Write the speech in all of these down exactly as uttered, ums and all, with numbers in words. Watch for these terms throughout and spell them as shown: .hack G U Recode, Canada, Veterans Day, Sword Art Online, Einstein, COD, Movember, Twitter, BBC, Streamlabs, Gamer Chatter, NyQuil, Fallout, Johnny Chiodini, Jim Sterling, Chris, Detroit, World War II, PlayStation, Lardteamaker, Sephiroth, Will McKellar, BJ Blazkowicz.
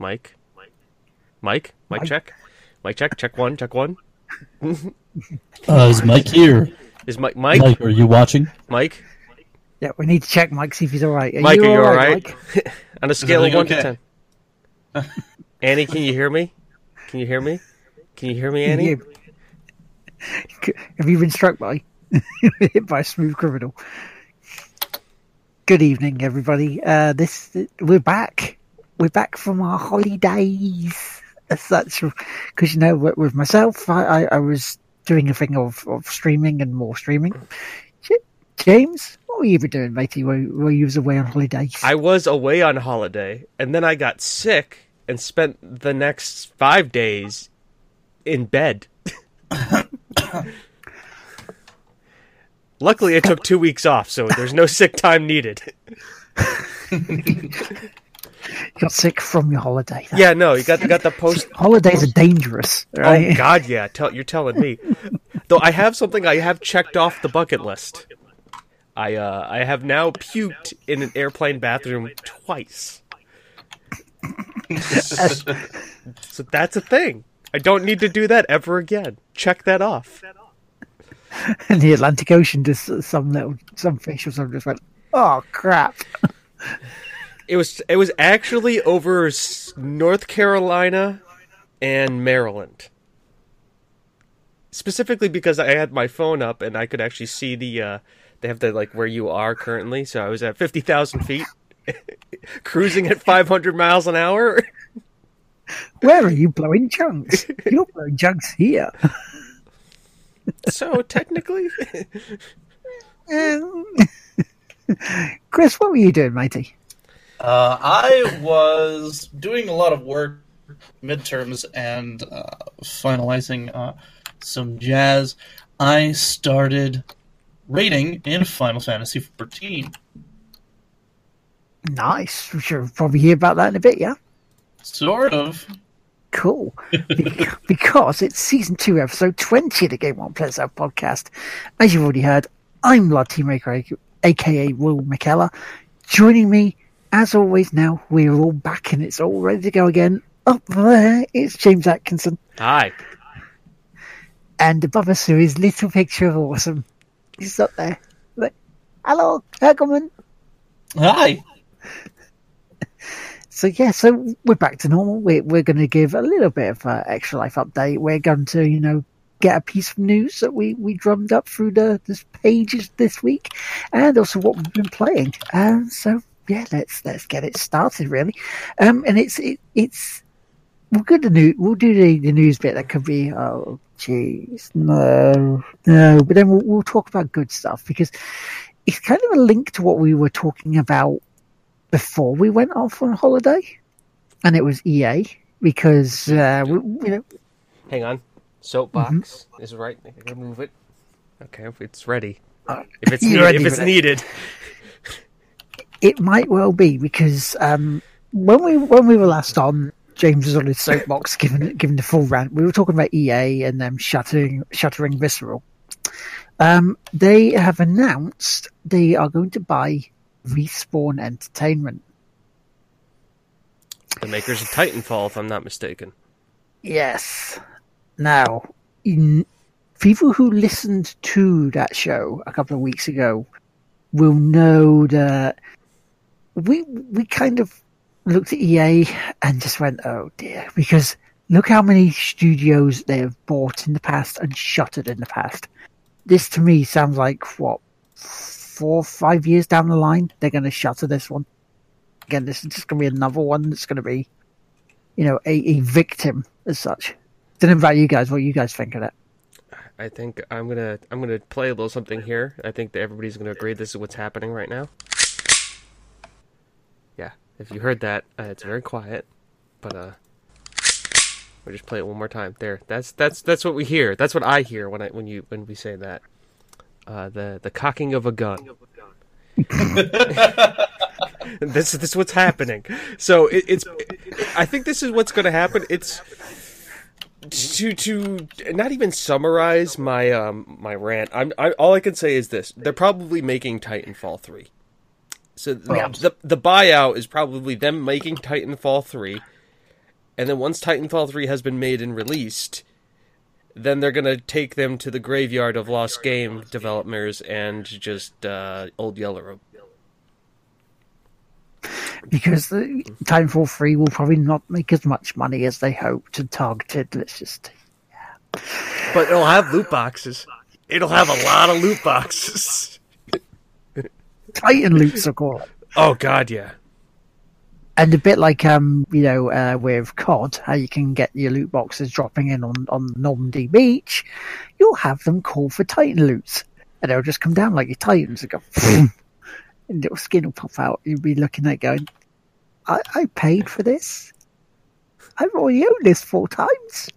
Mike, Mike, Mike, Mike, check, Mike, check, check one, check one. uh, is Mike here? Is Mike? Mike, Mike, are you watching? Mike. Yeah, we need to check Mike, see if he's all right. Are Mike, you are you all right? right? On a scale of one okay? to ten. Annie, can you hear me? Can you hear me? Can you hear me, Annie? Have you been struck by hit by a smooth criminal? Good evening, everybody. Uh, this we're back. We're back from our holidays, as such, because you know, with myself, I, I, I was doing a thing of, of streaming and more streaming. James, what were you doing, matey, while, while you was away on holiday? I was away on holiday, and then I got sick and spent the next five days in bed. Luckily, I took two weeks off, so there's no sick time needed. You got sick from your holiday. Though. Yeah, no, you got you got the post. Holidays are dangerous, right? Oh God, yeah. Tell, you're telling me. Though I have something I have checked off the bucket list. I uh, I have now puked in an airplane bathroom twice. So that's a thing. I don't need to do that ever again. Check that off. In the Atlantic Ocean, just some little some fish or something just went, oh crap. It was it was actually over North Carolina and Maryland. Specifically because I had my phone up and I could actually see the uh, they have the like where you are currently. So I was at fifty thousand feet, cruising at five hundred miles an hour. Where are you blowing chunks? You're blowing chunks here. So technically, um, Chris, what were you doing, matey? Uh, I was doing a lot of work, midterms, and uh, finalizing uh, some jazz. I started raiding in Final Fantasy fourteen. Nice. We should probably hear about that in a bit, yeah? Sort of. Cool. Be- because it's Season two, Episode twenty of the Game One Players Out podcast. As you've already heard, I'm Lardteamaker, a k a. Will McKellar. Joining me, as always, now we're all back and it's all ready to go again. Up there, it's James Atkinson. Hi. And above us, there is Little Picture of Awesome. He's up there. Look. Hello, Hurgleman. Hi. So, yeah, so we're back to normal. We're, we're going to give a little bit of an Extra Life update. We're going to, you know, get a piece of news that we, we drummed up through the this pages this week and also what we've been playing. And so... yeah, let's let's get it started, really. Um, and it's it, it's we'll do the new we'll do the, the news bit that could be oh jeez no no, but then we'll, we'll talk about good stuff because it's kind of a link to what we were talking about before we went off on holiday, and it was E A because uh, we, you know. Hang on, soapbox mm-hmm. is right. I can move it. Okay, if it's ready. Uh, if it's needed, if it's needed. It might well be because um, when we when we were last on, James was on his soapbox giving giving the full rant. We were talking about E A and them shuttering shuttering Visceral. Um, they have announced they are going to buy Respawn Entertainment, the makers of Titanfall, if I'm not mistaken. Yes. Now, in, people who listened to that show a couple of weeks ago will know that. We we kind of looked at E A and just went, oh dear, because look how many studios they have bought in the past and shuttered in the past. This to me sounds like, what, four or five years down the line, they're going to shutter this one. Again, this is just going to be another one that's going to be, you know, a, a victim as such. Don't know about you guys, what you guys think of that? I think I'm gonna I'm gonna play a little something here. I think that everybody's gonna agree this is what's happening right now. Yeah, if you heard that, uh, it's very quiet, but uh, we'll just play it one more time. There, that's that's that's what we hear. That's what I hear when I when you when we say that. Uh, the the cocking of a gun. this this is what's happening. So it, it's it, I think this is what's gonna happen. It's. To to not even summarize my um my rant, I'm I, all I can say is this: they're probably making Titanfall three. So the, the the buyout is probably them making Titanfall three, And then once Titanfall three has been made and released, then they're going to take them to the graveyard of lost game developers and just uh, Old Yeller them. Because the Titanfall three will probably not make as much money as they hoped and targeted. Let's just, yeah. But it'll have loot boxes. It'll have a lot of loot boxes. Titan loots, I call it. Oh God, yeah. And a bit like um, you know, uh, with C O D, how you can get your loot boxes dropping in on on Normandy Beach. You'll have them call for Titan loots, and they'll just come down like your Titans and go. And little skin will pop out. You'll be looking at it going, I, I paid for this. I've already owned this four times.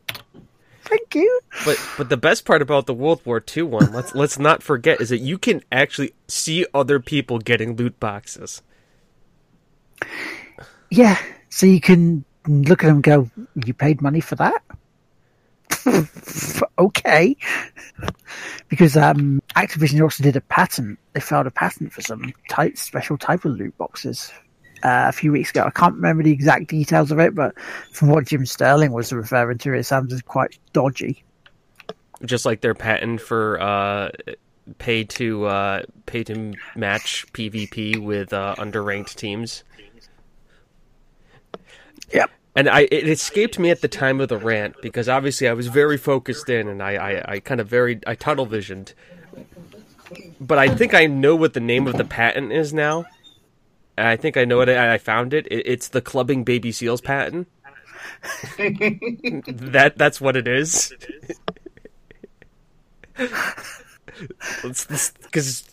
Thank you. But but the best part about the World War Two one, let's let's not forget, is that you can actually see other people getting loot boxes. Yeah, so you can look at them and go, you paid money for that? Okay. Because um, Activision also did a patent. They filed a patent for some type, special type of loot boxes uh, a few weeks ago. I can't remember the exact details of it, but from what Jim Sterling was referring to, it sounded quite dodgy. Just like their patent for uh, pay to uh, pay to match PvP with uh, underranked teams. Yep. And I, it escaped me at the time of the rant because obviously I was very focused in and I, I, I kind of very I tunnel visioned. But I think I know what the name of the patent is now. And I think I know it. I found it. It's the Clubbing Baby Seals patent. that that's what it is. Because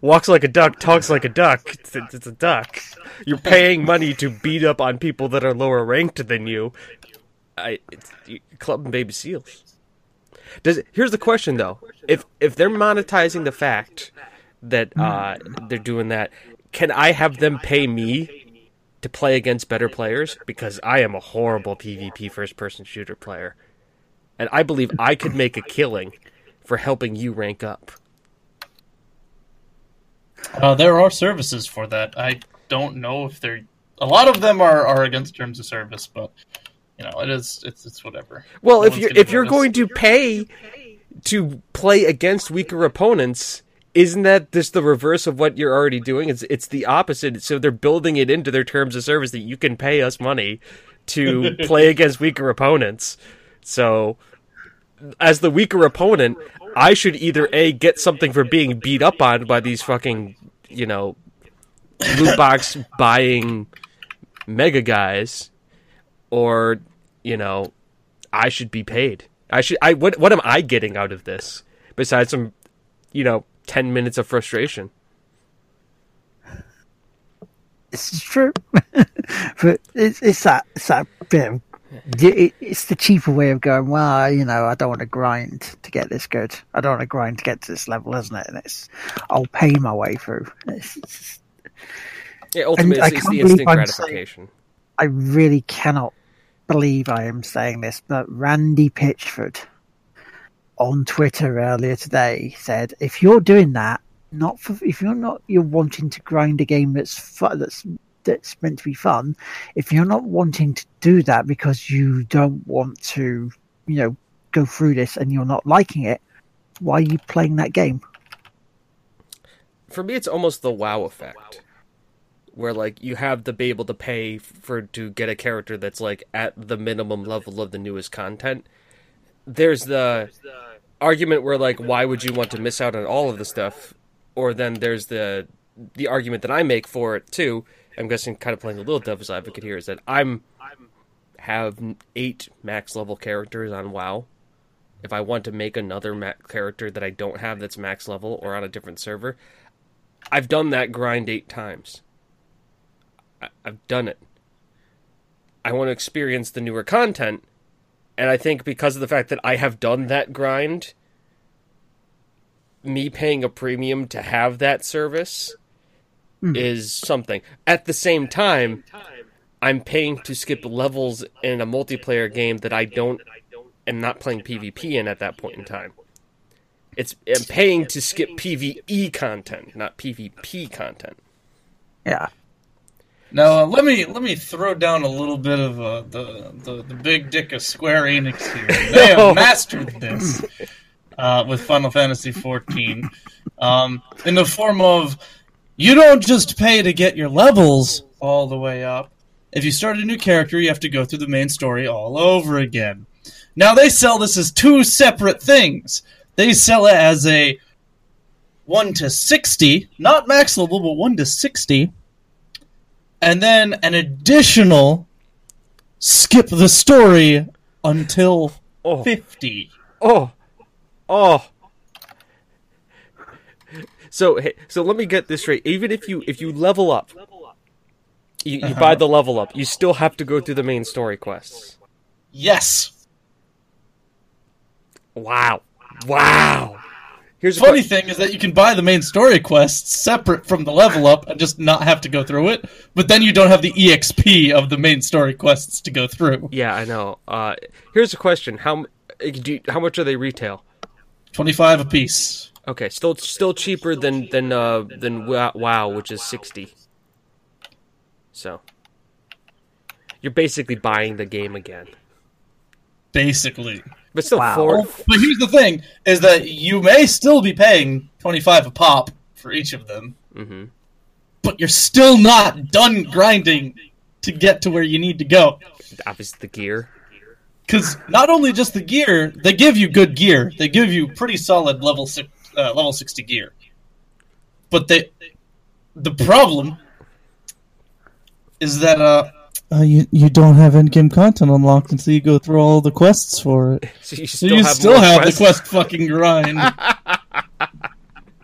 walks like a duck, talks like a duck. It's, it's a duck. You're paying money to beat up on people that are lower ranked than you. I it's, you, Club and Baby Seals. Does it, here's the question though: if if they're monetizing the fact that uh, they're doing that, can I have them pay me to play against better players? Because I am a horrible PvP first-person shooter player, and I believe I could make a killing for helping you rank up. Uh, there are services for that. I don't know if they're... A lot of them are, are against terms of service, but, you know, it is, it's it's whatever. Well, no if you're, if you're going to pay to play against weaker opponents, isn't that just the reverse of what you're already doing? It's it's the opposite. So they're building it into their terms of service that you can pay us money to play against weaker opponents. So, as the weaker opponent... I should either A, get something for being beat up on by these fucking, you know, loot box buying mega guys, or, you know, I should be paid. I should. I what? What am I getting out of this besides some, you know, ten minutes of frustration? This is true, but it's it's that it's that bit of- It's the cheaper way of going, well, you know, I don't want to grind to get this good. I don't want to grind to get to this level, isn't it? And it's, I'll pay my way through. It's, it's, yeah, ultimately, it's, it's the instant gratification. Saying, I really cannot believe I am saying this, but Randy Pitchford on Twitter earlier today said, if you're doing that, not for, if you're not, you're wanting to grind a game that's fun, that's that's meant to be fun, if you're not wanting to do that because you don't want to, you know, go through this and you're not liking it, why are you playing that game? For me, it's almost the WoW effect, where, like, you have to be able to pay for to get a character that's, like, at the minimum level of the newest content. There's the argument where, like, why would you want to miss out on all of the stuff? Or then there's the the argument that I make for it, too, I'm guessing kind of playing a little devil's advocate here, is that I'm have eight max level characters on WoW. If I want to make another max character that I don't have that's max level or on a different server, I've done that grind eight times. I, I've done it. I want to experience the newer content, and I think because of the fact that I have done that grind, me paying a premium to have that service... is something. At the same time, I'm paying to skip levels in a multiplayer game that I don't am not playing PvP in at that point in time. It's I'm paying to skip PvE content, not PvP content. Yeah. Now uh, let me let me throw down a little bit of uh, the, the the big dick of Square Enix here. They have mastered this uh, with Final Fantasy fourteen um, in the form of you don't just pay to get your levels all the way up. If you start a new character, you have to go through the main story all over again. Now they sell this as two separate things. They sell it as a one to sixty, not max level, but one to sixty. And then an additional skip the story until oh. fifty. Oh, oh. So, hey, so let me get this straight. Even if you if you level up, you, you uh-huh. buy the level up, you still have to go through the main story quests. Yes. Wow! Wow! Here's the funny thing is that you can buy the main story quests separate from the level up and just not have to go through it, but then you don't have the E X P of the main story quests to go through. Yeah, I know. Uh, here's a question: how do you, how much are they retail? twenty-five a piece. Okay, still still cheaper than than uh, than WoW, which is sixty. So you're basically buying the game again. Basically. But still, wow. four. But here's the thing: is that you may still be paying twenty-five a pop for each of them, mm-hmm. but you're still not done grinding to get to where you need to go. Obviously, the gear. Because not only just the gear, they give you good gear. They give you pretty solid level six, uh, level sixty gear. But they, the problem is that uh. Uh, you you don't have endgame content unlocked until you go through all the quests for it. So you still, so you have, still have the quest fucking grind.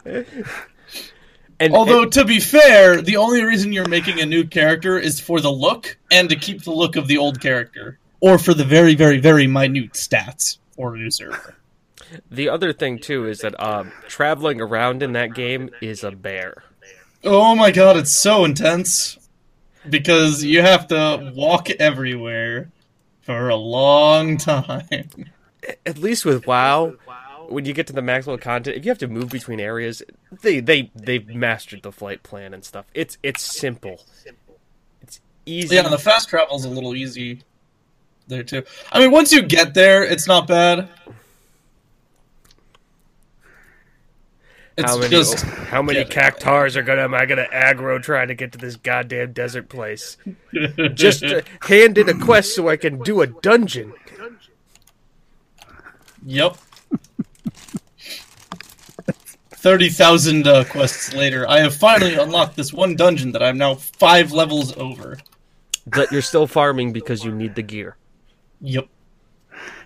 and, Although, and... to be fair, the only reason you're making a new character is for the look and to keep the look of the old character. Or for the very, very, very minute stats for a new server. The other thing, too, is that um, traveling around in that game is a bear. Oh my god, it's so intense. Because you have to walk everywhere for a long time. At least with WoW, when you get to the maximum content, if you have to move between areas, they they they've mastered the flight plan and stuff. It's it's simple, it's easy. Yeah, the fast travel's a little easy there too. I mean, once you get there, it's not bad. It's how many, just, how many cactars are gonna am I gonna aggro trying to get to this goddamn desert place? Just uh, hand in a quest so I can do a dungeon. Yep. Thirty thousand uh, quests later, I have finally unlocked this one dungeon that I'm now five levels over. But you're still farming because you need the gear. Yep.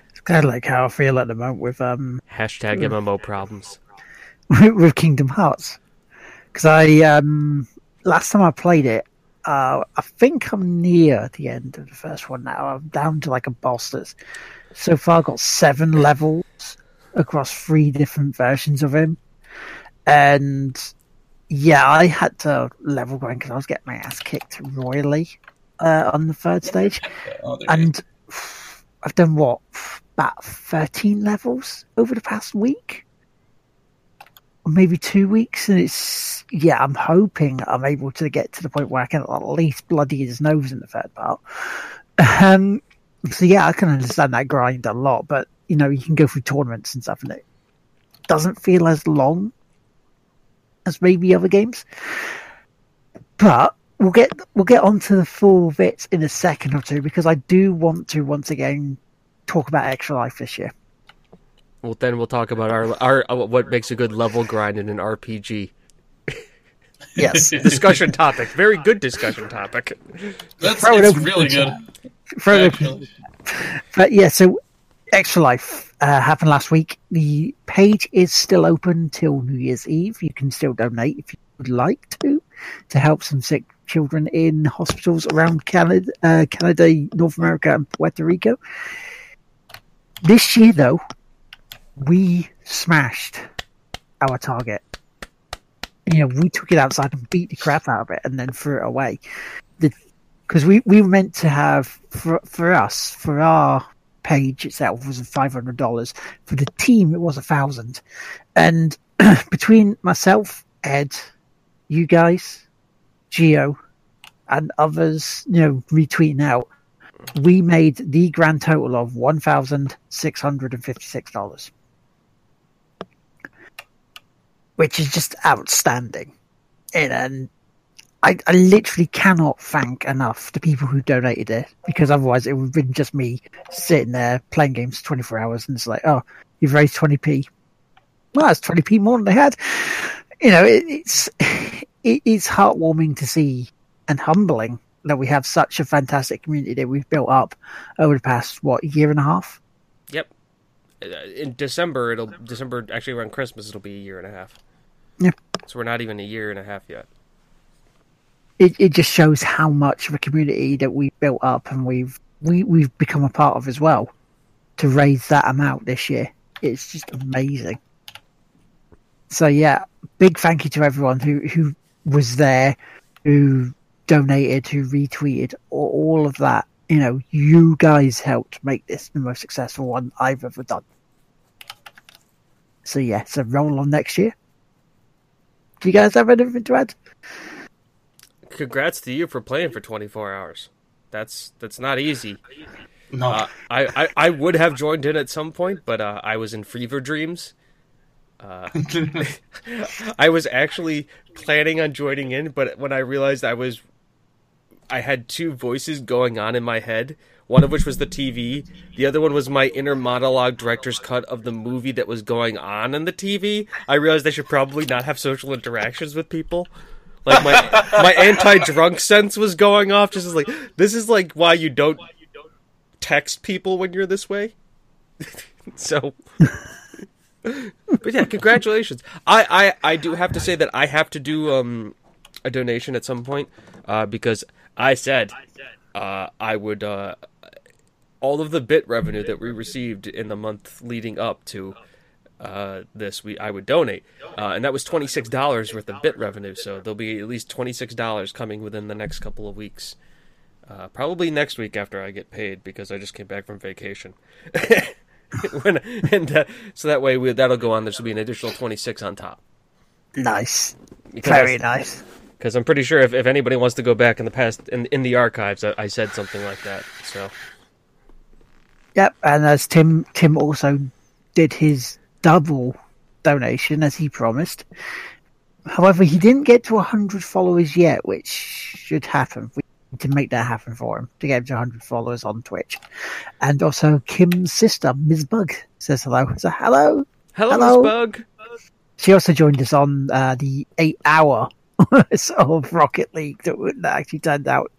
It's kind of like how I feel at the moment with um. Hashtag M M O problems. With Kingdom Hearts, because I um, last time I played it, uh, I think I'm near the end of the first one now. I'm down to like a boss that's so far got seven levels across three different versions of him, and yeah, I had to level grind because I was getting my ass kicked royally uh, on the third stage, oh, and I've done what about thirteen levels over the past week. Maybe two weeks, and it's yeah. I'm hoping I'm able to get to the point where I can at least bloody his nose in the third part. Um, so yeah, I can understand that grind a lot, but you know, you can go through tournaments and stuff, and it doesn't feel as long as maybe other games. But we'll get we'll get onto the full bits in a second or two because I do want to once again talk about Extra Life this year. Well, then we'll talk about our our what makes a good level grind in an R P G. Yes. Discussion topic. Very good discussion topic. That's it's really good. It but yeah, so Extra Life uh, happened last week. The page is still open till New Year's Eve. You can still donate if you would like to, to help some sick children in hospitals around Canada, uh, Canada, North America, and Puerto Rico. This year, though, we smashed our target. You know, we took it outside and beat the crap out of it and then threw it away. Because we, we were meant to have, for, for us, for our page itself, it was five hundred dollars. For the team, it was one thousand dollars. And between myself, Ed, you guys, Gio, and others, you know, retweeting out, we made the grand total of one thousand six hundred fifty-six dollars, which is just outstanding. And I, I literally cannot thank enough the people who donated it, because otherwise it would have been just me sitting there playing games twenty-four hours and it's like, oh, you've raised twenty p. Well, that's twenty p more than they had. You know, it, it's it is heartwarming to see and humbling that we have such a fantastic community that we've built up over the past, what, year and a half? Yep. In December, it'll December, actually around Christmas, it'll be a year and a half. Yep. So we're not even a year and a half yet. It it just shows how much of a community that we've built up and we've we, we've become a part of as well. To raise that amount this year, it's just amazing. So yeah, big thank you to everyone who, who was there, who donated, who retweeted, all of that. You know, you guys helped make this the most successful one I've ever done. So yeah, so roll on next year. Do you guys have anything to add? Congrats to you for playing for twenty-four hours. That's that's not easy. No, uh, I, I, I would have joined in at some point, but uh, I was in fever dreams. Uh, I was actually planning on joining in, but when I realized I was, I had two voices going on in my head. One of which was the T V. The other one was my inner monologue director's cut of the movie that was going on in the T V. I realized I should probably not have social interactions with people. Like my my anti-drunk sense was going off. Just as like, this is like why you don't text people when you're this way. So, but yeah, congratulations. I, I, I do have to say that I have to do um a donation at some point uh, because I said uh, I would uh, all of the bit revenue that we received in the month leading up to Uh, this we I would donate, uh, and that was twenty six dollars worth of bit revenue. So there'll be at least twenty six dollars coming within the next couple of weeks, uh, probably next week after I get paid because I just came back from vacation. when, and uh, so that way we, that'll go on. There'll be an additional twenty six on top. Nice, because very nice. Because I'm pretty sure if, if anybody wants to go back in the past in in the archives, I, I said something like that. So yep, and as Tim Tim also did his double donation as he promised. However, he didn't get to one hundred followers yet, which should happen. We need to make that happen for him to get him to one hundred followers on Twitch. And also Kim's sister, Miz Bug, says hello. So hello, hello, hello. Miz Bug. She also joined us on uh, the eight hour of Rocket League that, that actually turned out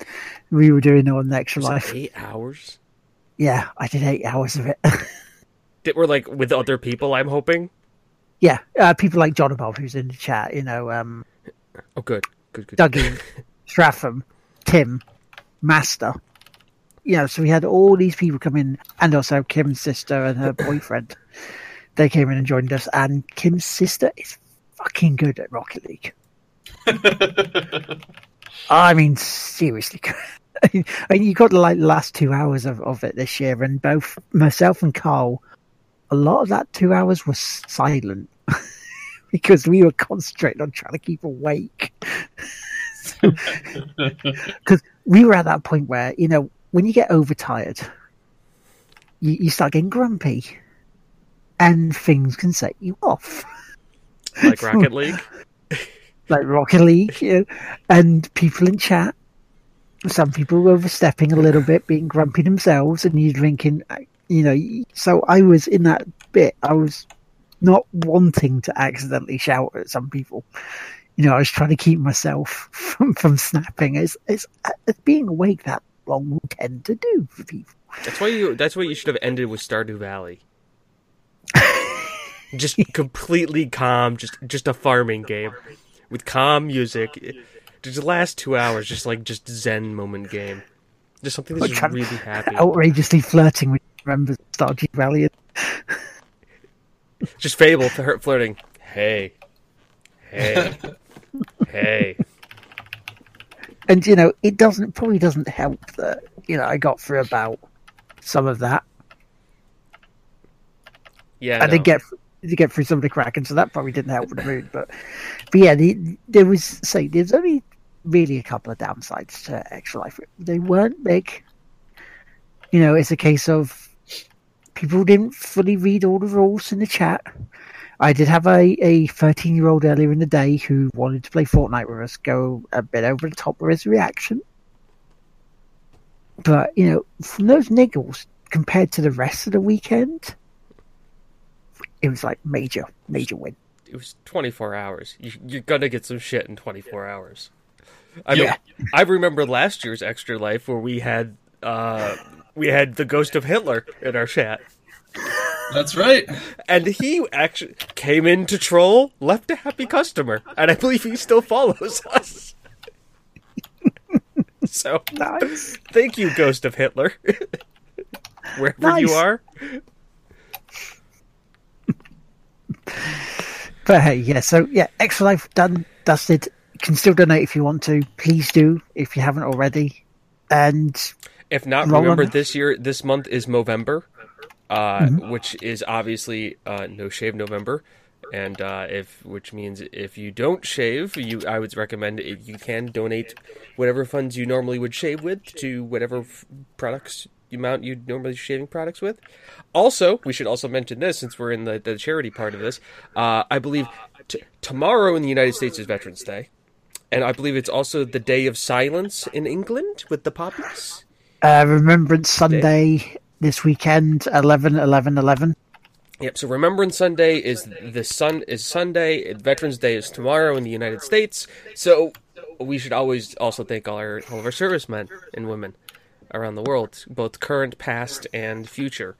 we were doing on Extra Life. Eight hours. Yeah, I did eight hours of it. That were like with other people, I'm hoping. Yeah, uh, people like John Above, who's in the chat. You know, um, oh good, good, good. Dougie, Stratham, Tim, Master. You know, so we had all these people come in, and also Kim's sister and her boyfriend. They came in and joined us, and Kim's sister is fucking good at Rocket League. I mean, seriously good. I mean, you got like the last two hours of, of it this year, and both myself and Carl. A lot of that two hours was silent because we were concentrating on trying to keep awake. Because we were at that point where, you know, when you get overtired, you, you start getting grumpy and things can set you off. Like Rocket League? Like Rocket League, you know, and people in chat. Some people were overstepping a little bit, being grumpy themselves, and you drinking. You know, so I was in that bit. I was not wanting to accidentally shout at some people. You know, I was trying to keep myself from, from snapping. It's, it's it's being awake that long will tend to do for people. That's why you. That's why you should have ended with Stardew Valley. Just completely calm. Just just a farming game with calm music. Just the last two hours, just like just zen moment game. Just something that's just really happy. Outrageously flirting with. Remember Stardew Valley? Just Fable to hurt flirting. Hey, hey, hey. And you know, it doesn't probably doesn't help that you know I got through about some of that. Yeah, I no. did get to get through some of the Kraken, so that probably didn't help with the mood. But but yeah, the, there was say there's only really a couple of downsides to Extra Life. They weren't big. You know, it's a case of people didn't fully read all the rules in the chat. I did have a, a thirteen-year-old earlier in the day who wanted to play Fortnite with us go a bit over the top with his reaction. But, you know, from those niggles, compared to the rest of the weekend, it was like major, major win. It was twenty-four hours. You, you're going to get some shit in twenty-four hours. I yeah. mean, I remember last year's Extra Life where we had uh, we had the ghost of Hitler in our chat. That's right. And he actually came in to troll, left a happy customer, and I believe he still follows us. So, nice. Thank you, ghost of Hitler. Wherever nice. You are. But hey, yeah, so yeah, Extra Life done, dusted. You can still donate if you want to. Please do if you haven't already. And if not, remember on. this year, this month is Movember, uh, mm-hmm. which is obviously uh, No Shave November, and uh, if which means if you don't shave, you I would recommend if you can donate whatever funds you normally would shave with to whatever f- products. amount you'd normally shaving products with. Also, we should also mention this since we're in the, the charity part of this. Uh, I believe t- tomorrow in the United States is Veterans Day. And I believe it's also the Day of Silence in England with the poppies. Uh, Remembrance Sunday Day. This weekend, eleven eleven eleven. Yep, so Remembrance Sunday is the sun is Sunday. Veterans Day is tomorrow in the United States. So we should always also thank all, our, all of our servicemen and women around the world, both current, past, and future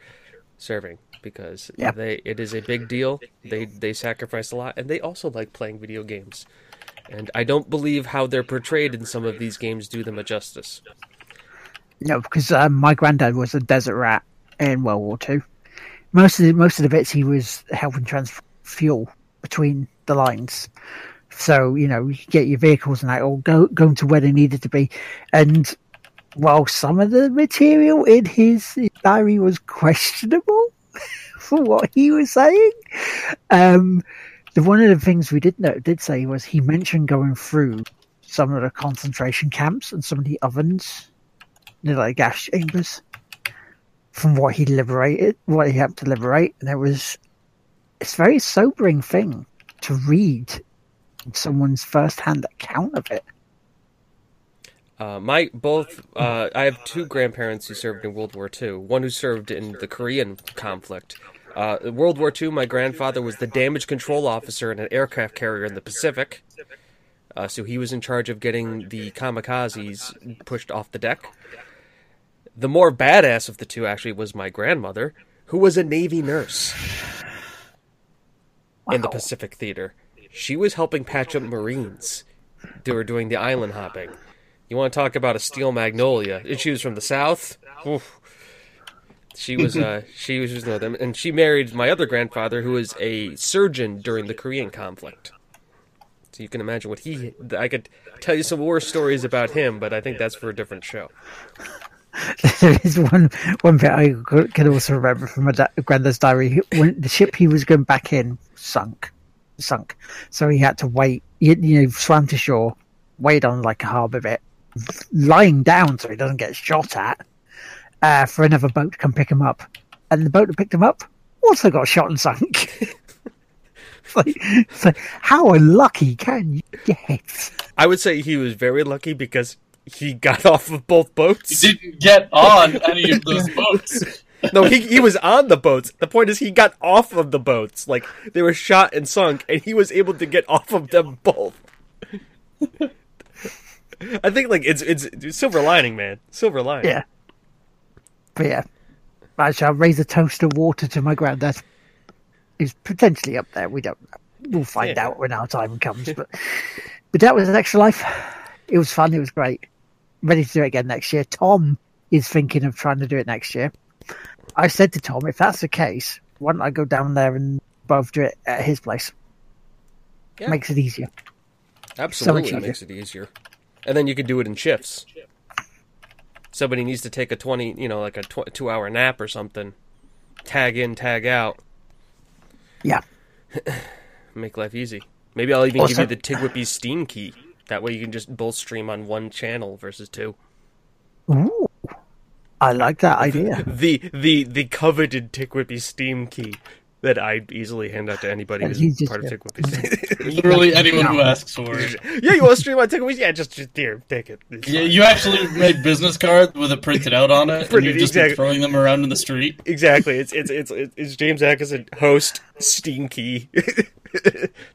serving, because yep. they it is a big deal. They they sacrifice a lot, and they also like playing video games. And I don't believe how they're portrayed in some of these games do them a justice. No, because uh, my granddad was a desert rat in World War Two. Most of the, most of the bits he was helping transfer fuel between the lines. So, you know, you get your vehicles and that, or go, go to where they needed to be. And while some of the material in his diary was questionable for what he was saying, um, the one of the things we did know, did say was he mentioned going through some of the concentration camps and some of the ovens, the like gas chambers, from what he liberated, what he helped to liberate. And it was it's a very sobering thing to read someone's first-hand account of it. Uh, my both, uh, I have two grandparents who served in World War Two. One who served in the Korean conflict. Uh, in World War Two, my grandfather was the damage control officer in an aircraft carrier in the Pacific. Uh, so he was in charge of getting the kamikazes pushed off the deck. The more badass of the two, actually, was my grandmother, who was a Navy nurse wow. in the Pacific Theater. She was helping patch up Marines who were doing the island hopping. You want to talk about a steel magnolia? And she was from the South. Oof. She was, uh, she was just another, and she married my other grandfather, who was a surgeon during the Korean conflict. So you can imagine what he. I could tell you some war stories about him, but I think that's for a different show. There is one one bit I can also remember from my da- granddad's diary. When the ship he was going back in sunk, sunk, so he had to wait. You, you know, swam to shore, wait on like a harbour bit. Lying down so he doesn't get shot at uh, for another boat to come pick him up, and the boat that picked him up also got shot and sunk. It's like, it's like, how unlucky can you get? I would say he was very lucky because he got off of both boats. He didn't get on any of those boats. No, he he was on the boats. The point is he got off of the boats. Like, they were shot and sunk, and he was able to get off of them both. I think, like, it's, it's it's silver lining, man. Silver lining. Yeah. But, yeah. I shall raise a toast of water to my granddad. He's potentially up there. We don't know. We'll find yeah. out when our time comes. But but that was an Extra Life. It was fun. It was great. Ready to do it again next year. Tom is thinking of trying to do it next year. I said to Tom, if that's the case, why don't I go down there and both do it at his place? Yeah. Makes it easier. Absolutely. So easier. That makes it easier. And then you can do it in shifts. Somebody needs to take a twenty, you know, like a tw- two-hour nap or something. Tag in, tag out. Yeah. Make life easy. Maybe I'll even also, give you the Tigwhippy Steam key That way you can just both stream on one channel versus two. Ooh, I like that idea. the the the coveted Tick Whippy Steam key that I easily hand out to anybody who's part of Tick Whippy. Literally anyone who asks for it. Yeah, you want to stream on Tick Whippy? Yeah, just, just here, take it. It's yeah, fine. You actually made business cards with it printed out on it, and you've just exactly. been throwing them around in the street. Exactly. It's it's it's it's James Atkinson host Steam key.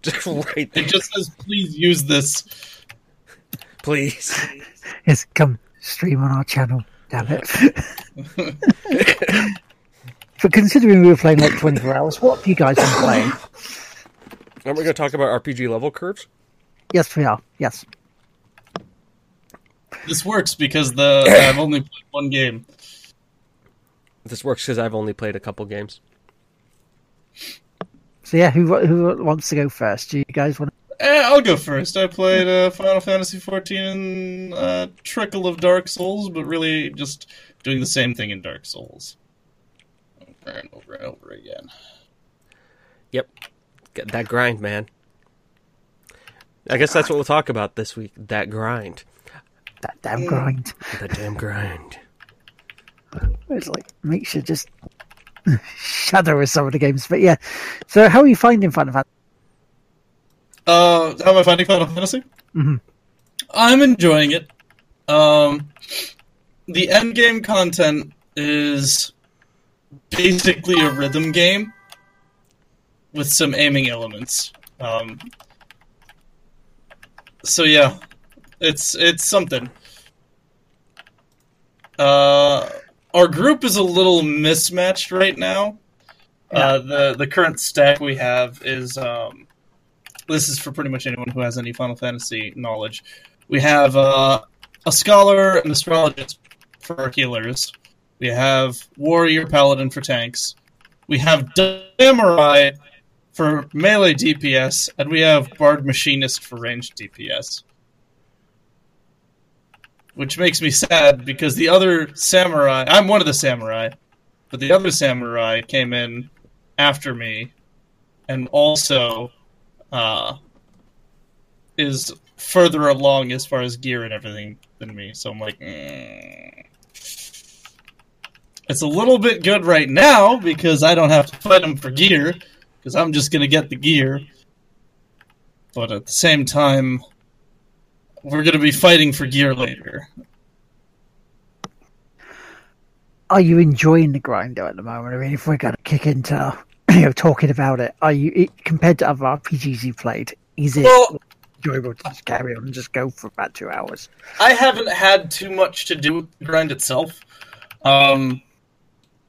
Just right there. It just says, "Please use this." Please. Yes, come stream on our channel. Damn it. But considering we were playing like twenty-four hours, what have you guys been playing? Aren't we going to talk about R P G level curves? Yes, we are. Yes. This works because the I've only played one game. This works because I've only played a couple games. So yeah, who who wants to go first? Do you guys want to... Eh, I'll go first. I played uh, Final Fantasy fourteen and uh, trickle of Dark Souls, but really just doing the same thing in Dark Souls. And over and over again. Yep. Get that grind, man. I guess that's what we'll talk about this week. That grind. That damn grind. That damn grind. It's like, makes you just shudder with some of the games. But yeah. So how are you finding Final Fantasy? Uh, how am I finding Final Fantasy? Mm-hmm. I'm enjoying it. Um, the endgame content is... basically a rhythm game with some aiming elements. Um, so yeah, it's it's something. Uh, our group is a little mismatched right now. Yeah. Uh, the the current stack we have is um, this is for pretty much anyone who has any Final Fantasy knowledge. We have uh, a scholar and astrologist for healers. We have Warrior Paladin for tanks. We have Samurai for melee D P S. And we have Bard Machinist for ranged D P S. Which makes me sad because the other Samurai... I'm one of the Samurai. But the other Samurai came in after me. And also uh, is further along as far as gear and everything than me. So I'm like... Mm. It's a little bit good right now because I don't have to fight them for gear because I'm just going to get the gear. But at the same time, we're going to be fighting for gear later. Are you enjoying the grind though at the moment? I mean, if we're going to kick into you know talking about it, are you compared to other R P Gs you played? Is it well, enjoyable to just carry on and just go for about two hours? I haven't had too much to do with the grind itself. Um.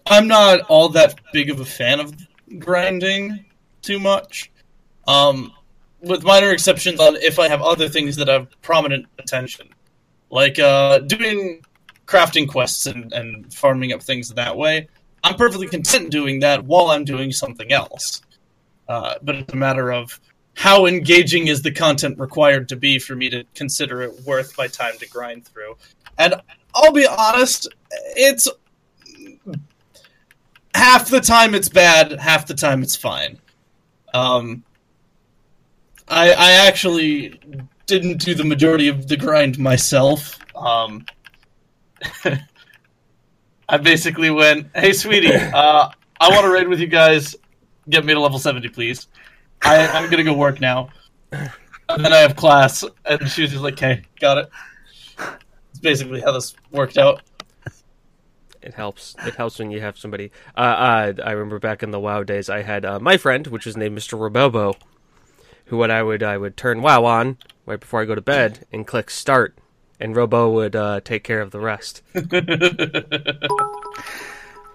I'm not all that big of a fan of grinding too much, um, with minor exceptions on if I have other things that have prominent attention, like uh, doing crafting quests and, and farming up things that way. I'm perfectly content doing that while I'm doing something else, uh, but it's a matter of how engaging is the content required to be for me to consider it worth my time to grind through. And I'll be honest, it's... half the time it's bad, half the time it's fine. Um, I, I actually didn't do the majority of the grind myself. Um, I basically went, hey, sweetie, uh, I want to raid with you guys. Get me to level seventy, please. I, I'm going to go work now. And then I have class. And she was just like, okay, got it. It's basically how this worked out. It helps. It helps when you have somebody. Uh, uh, I remember back in the WoW days, I had uh, my friend, which was named Mister Robobo, who what I would I would turn WoW on right before I go to bed and click start, and Robo would uh, take care of the rest.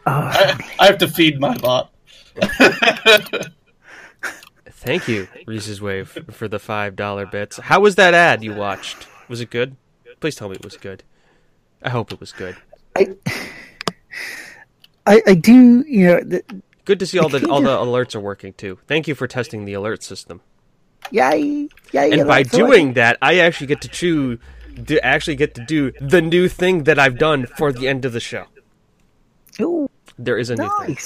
I, I have to feed my bot. Thank you, Reese's Wave, for the five dollar bits. How was that ad you watched? Was it good? Please tell me it was good. I hope it was good. I... I, I do, you know... The, Good to see all the all the alerts are working, too. Thank you for testing the alert system. Yay! Yay! And by doing like... that, I actually get to choose, to actually get to do the new thing that I've done for the end of the show. Ooh, there is a nice. new thing.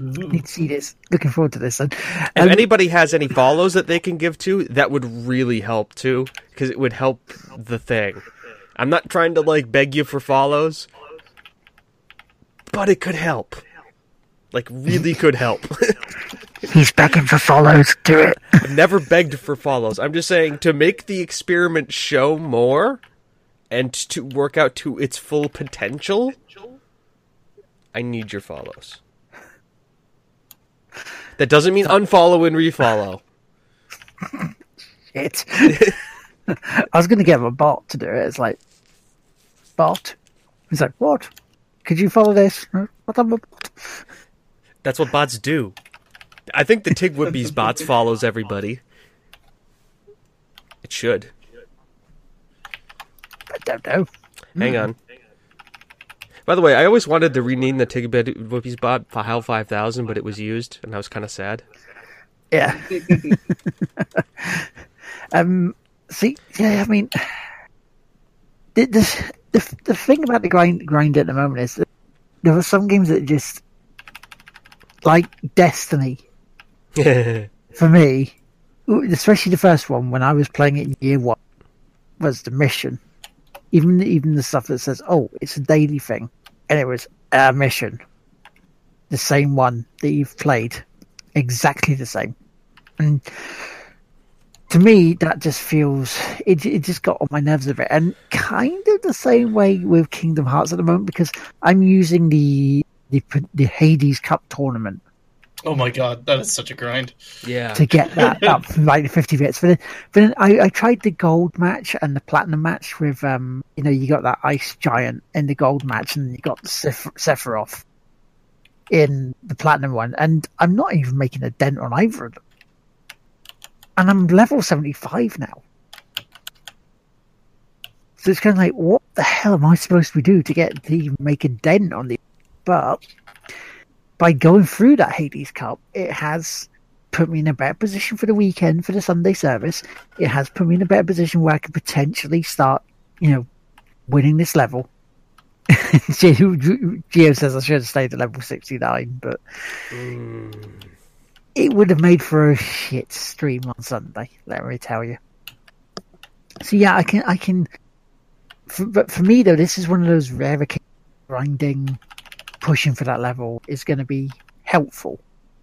Need to see this. Looking forward to this. And if um, anybody has any follows that they can give to, that would really help too, because it would help the thing. I'm not trying to like beg you for follows, but it could help. Like, really could help. He's begging for follows. Do it. I've never begged for follows. I'm just saying, to make the experiment show more and to work out to its full potential, I need your follows. That doesn't mean unfollow and refollow. Shit. I was going to get my bot to do it. It's like, bot? He's like, what? Could you follow this? What am I? That's what bots do. I think the Tig Whippies bots follows everybody. It should. I don't know. Hang on. By the way, I always wanted to rename the Tig Whippies bot for Hal five thousand, but it was used, and I was kind of sad. Yeah. um. See, yeah, I mean, the, the, the, the thing about the grind, grind at the moment is that there are some games that just... like Destiny, for me, especially the first one when I was playing it in year one, was the mission. Even even the stuff that says, "Oh, it's a daily thing," and it was a mission, the same one that you've played, exactly the same. And to me, that just feels it. It just got on my nerves a bit, and kind of the same way with Kingdom Hearts at the moment, because I'm using the. The, the Hades Cup tournament. Oh my god, that is such a grind. Yeah. To get that up from like the fifty bits. But then, but then I, I tried the gold match and the platinum match with, um, you know, you got that ice giant in the gold match and you got Seph- Sephiroth in the platinum one. And I'm not even making a dent on either of them. And I'm level seventy-five now. So it's kind of like, what the hell am I supposed to do to get to make a dent on the... But by going through that Hades Cup, it has put me in a better position for the weekend, for the Sunday service. It has put me in a better position where I could potentially start, you know, winning this level. Geo says I should have stayed at level sixty-nine, but mm. it would have made for a shit stream on Sunday, let me tell you. So yeah, I can... I can. For, but for me, though, this is one of those rare grinding... pushing for that level is going to be helpful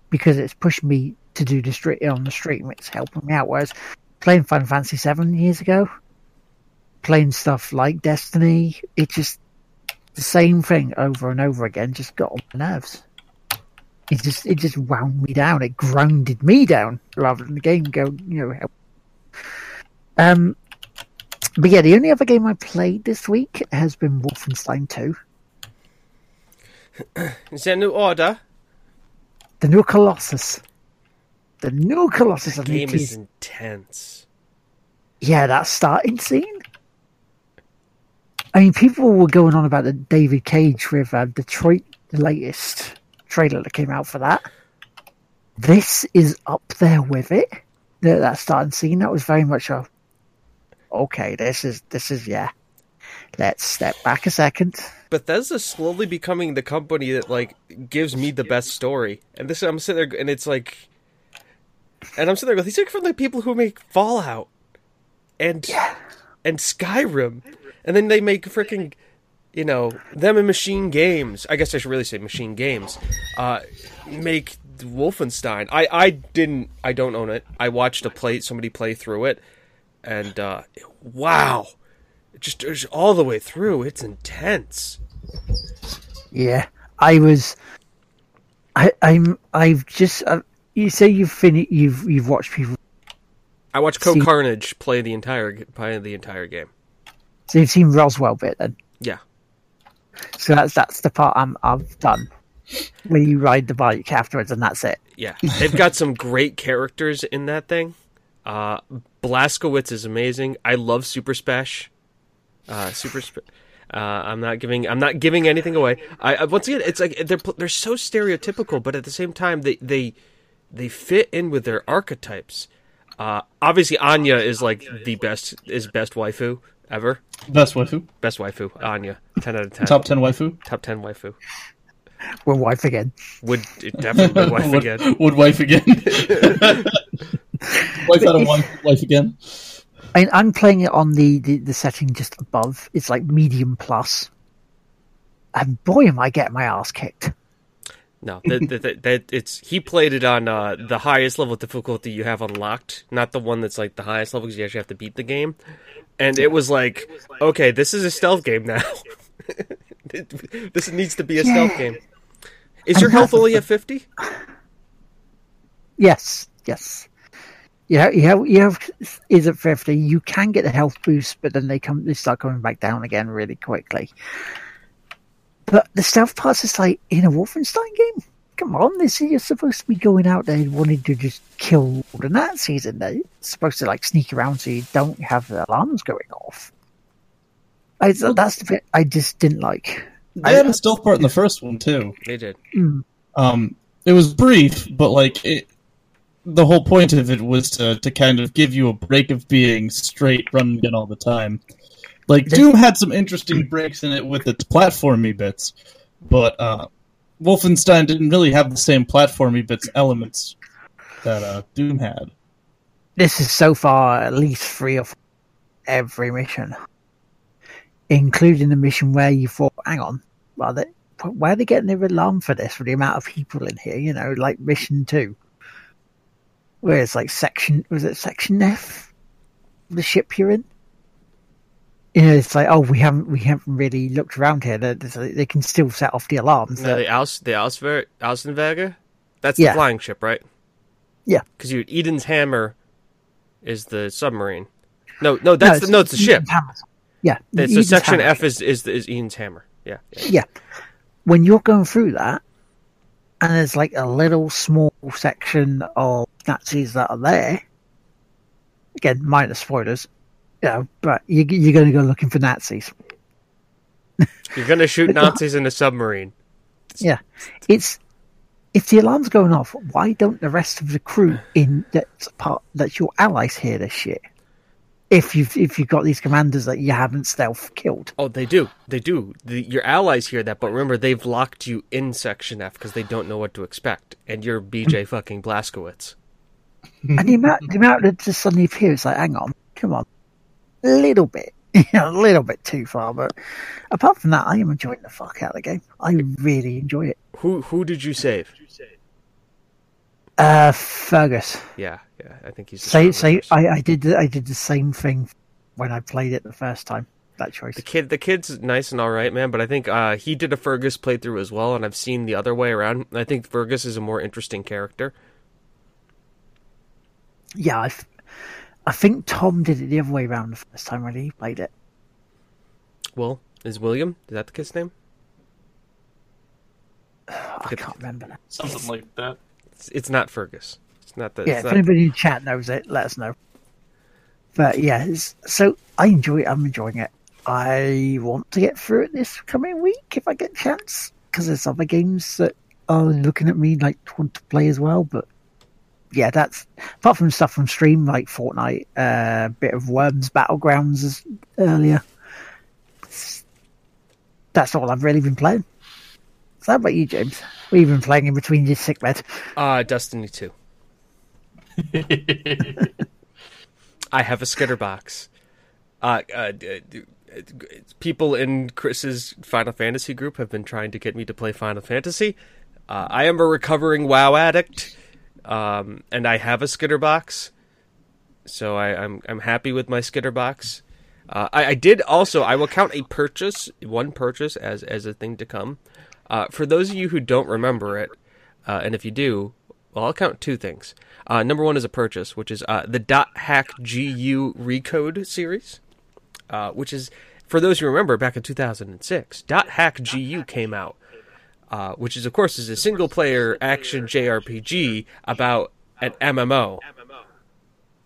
because it's pushed me to do the street on the stream. It's helping me out. Whereas playing Final Fantasy seven years ago, playing stuff like Destiny, it's just the same thing over and over again. Just got on my nerves. It just it just wound me down. It grounded me down rather than the game go, you know. Help. Um, but yeah, the only other game I played this week has been Wolfenstein two. Is there a new order? The New Colossus. The New Colossus. The game is intense. Yeah, that starting scene. I mean, people were going on about the David Cage with uh, Detroit, the latest trailer that came out for that. This is up there with it. That, that starting scene, that was very much a... Okay, this is, this is, yeah. Let's step back a second. Bethesda's slowly becoming the company that, like, gives me the best story. And this, I'm sitting there, and it's like... And I'm sitting there going, these are from the people who make Fallout. And yeah. and Skyrim. And then they make freaking, you know, them and Machine Games. I guess I should really say Machine Games. Uh, make Wolfenstein. I, I didn't... I don't own it. I watched a play somebody play through it. And, uh, wow. Just, just all the way through, it's intense. Yeah, I was. I, I'm. I've just. Uh, you say you've finished. You've you've watched people. I watched Co Carnage play the entire play the entire game. So you've seen Roswell bit then. Yeah. So that's that's the part I'm I've done. When you ride the bike afterwards, and that's it. Yeah, they've got some great characters in that thing. Uh, Blazkowicz is amazing. I love Super Spesh. Uh, super. Sp- uh, I'm not giving. I'm not giving anything away. I, I once again, it's like they're they're so stereotypical, but at the same time, they they, they fit in with their archetypes. Uh, obviously, Anya is like the best is best waifu ever. Best waifu. Best waifu. Anya. Ten out of ten. Top ten waifu. Top ten waifu. We're wife again. Would it definitely wife would, again? Would wife again? Wife out of wife, wife again. I mean, I'm playing it on the, the, the setting just above. It's like medium plus, and boy, am I getting my ass kicked. No, that, that, that, that it's he played it on uh, the highest level of difficulty you have unlocked, not the one that's like the highest level because you actually have to beat the game. And it was like, okay, this is a stealth game now. This needs to be a yeah. stealth game. Is your health only at fifty? Yes, yes. Yeah, you have, you have is at fifty. You can get the health boost, but then they come, they start coming back down again really quickly. But the stealth parts is like in a Wolfenstein game. Come on, this is, you're supposed to be going out there and wanting to just kill the Nazis, and they're supposed to like sneak around so you don't have the alarms going off. I, that's the bit I just didn't like. They I, had a stealth part in the first one too. They did. Um, it was brief, but like it, the whole point of it was to to kind of give you a break of being straight run and gun all the time. Like Doom had some interesting breaks in it with its platformy bits, but uh, Wolfenstein didn't really have the same platformy bits elements that uh, Doom had. This is so far at least three of every mission. Including the mission where you thought, hang on, why are they, why are they getting their alarm for this, for the amount of people in here, you know, like mission two. Where it's like section, was it section F? The ship you're in? You know, it's like, oh, we haven't we haven't really looked around here. They're, they're, they can still set off the alarms. No, the Aus, the Ausver, Ausenberger? That's yeah. the flying ship, right? Yeah. Because you Eden's Hammer is the submarine. No, no, that's no, the, no, it's the ship. Hammers. Yeah. The, so section Hammer. F is, is is Eden's Hammer. Yeah, yeah. Yeah. When you're going through that, and there's like a little small section of Nazis that are there, again, minor spoilers, you know, but you, you're going to go looking for Nazis. You're going to shoot Nazis in a submarine. Yeah. It's if the alarm's going off, why don't the rest of the crew in that part, that's your allies, hear this shit? If you've if you've got these commanders that you haven't stealth killed. Oh, they do. They do. The, your allies hear that, but remember, they've locked you in Section F because they don't know what to expect, and you're B J fucking Blazkowicz. And the amount, the amount that just suddenly appears, like, hang on, come on. A little bit. A little bit too far, but apart from that, I am enjoying the fuck out of the game. I really enjoy it. Who who did you save? Uh, Fergus. Yeah, yeah, I think he's. So, so I, I did, I did the same thing when I played it the first time. That choice. The kid, the kid's nice and all right, man. But I think uh, he did a Fergus playthrough as well, and I've seen the other way around. I think Fergus is a more interesting character. Yeah, I, I think Tom did it the other way around the first time when he played it. Well, is William? Is that the kid's name? I can't remember that. Something like that. It's not Fergus. It's not that. Yeah, it's if not... anybody in chat knows it, let us know. But yeah, it's, so I enjoy it. I'm enjoying it. I want to get through it this coming week if I get a chance, because there's other games that are looking at me like want to play as well. But yeah, that's apart from stuff from stream like Fortnite, a uh, bit of Worms Battlegrounds as earlier. That's all I've really been playing. How about you, James? What have you been playing in between your sick bed? Uh, Destiny two. I have a skitterbox. Uh, uh, people in Chris's Final Fantasy group have been trying to get me to play Final Fantasy. Uh, I am a recovering WoW addict, um, and I have a skitterbox, so I, I'm I'm happy with my skitterbox. Uh, I, I did also. I will count a purchase, one purchase, as as a thing to come. Uh, for those of you who don't remember it, uh, and if you do, well, I'll count two things. Uh, number one is a purchase, which is uh, the .hack G U Recode series, uh, which is, for those who remember, back in two thousand six, .hack G U came out, uh, which is, of course, is a single-player action J R P G about an M M O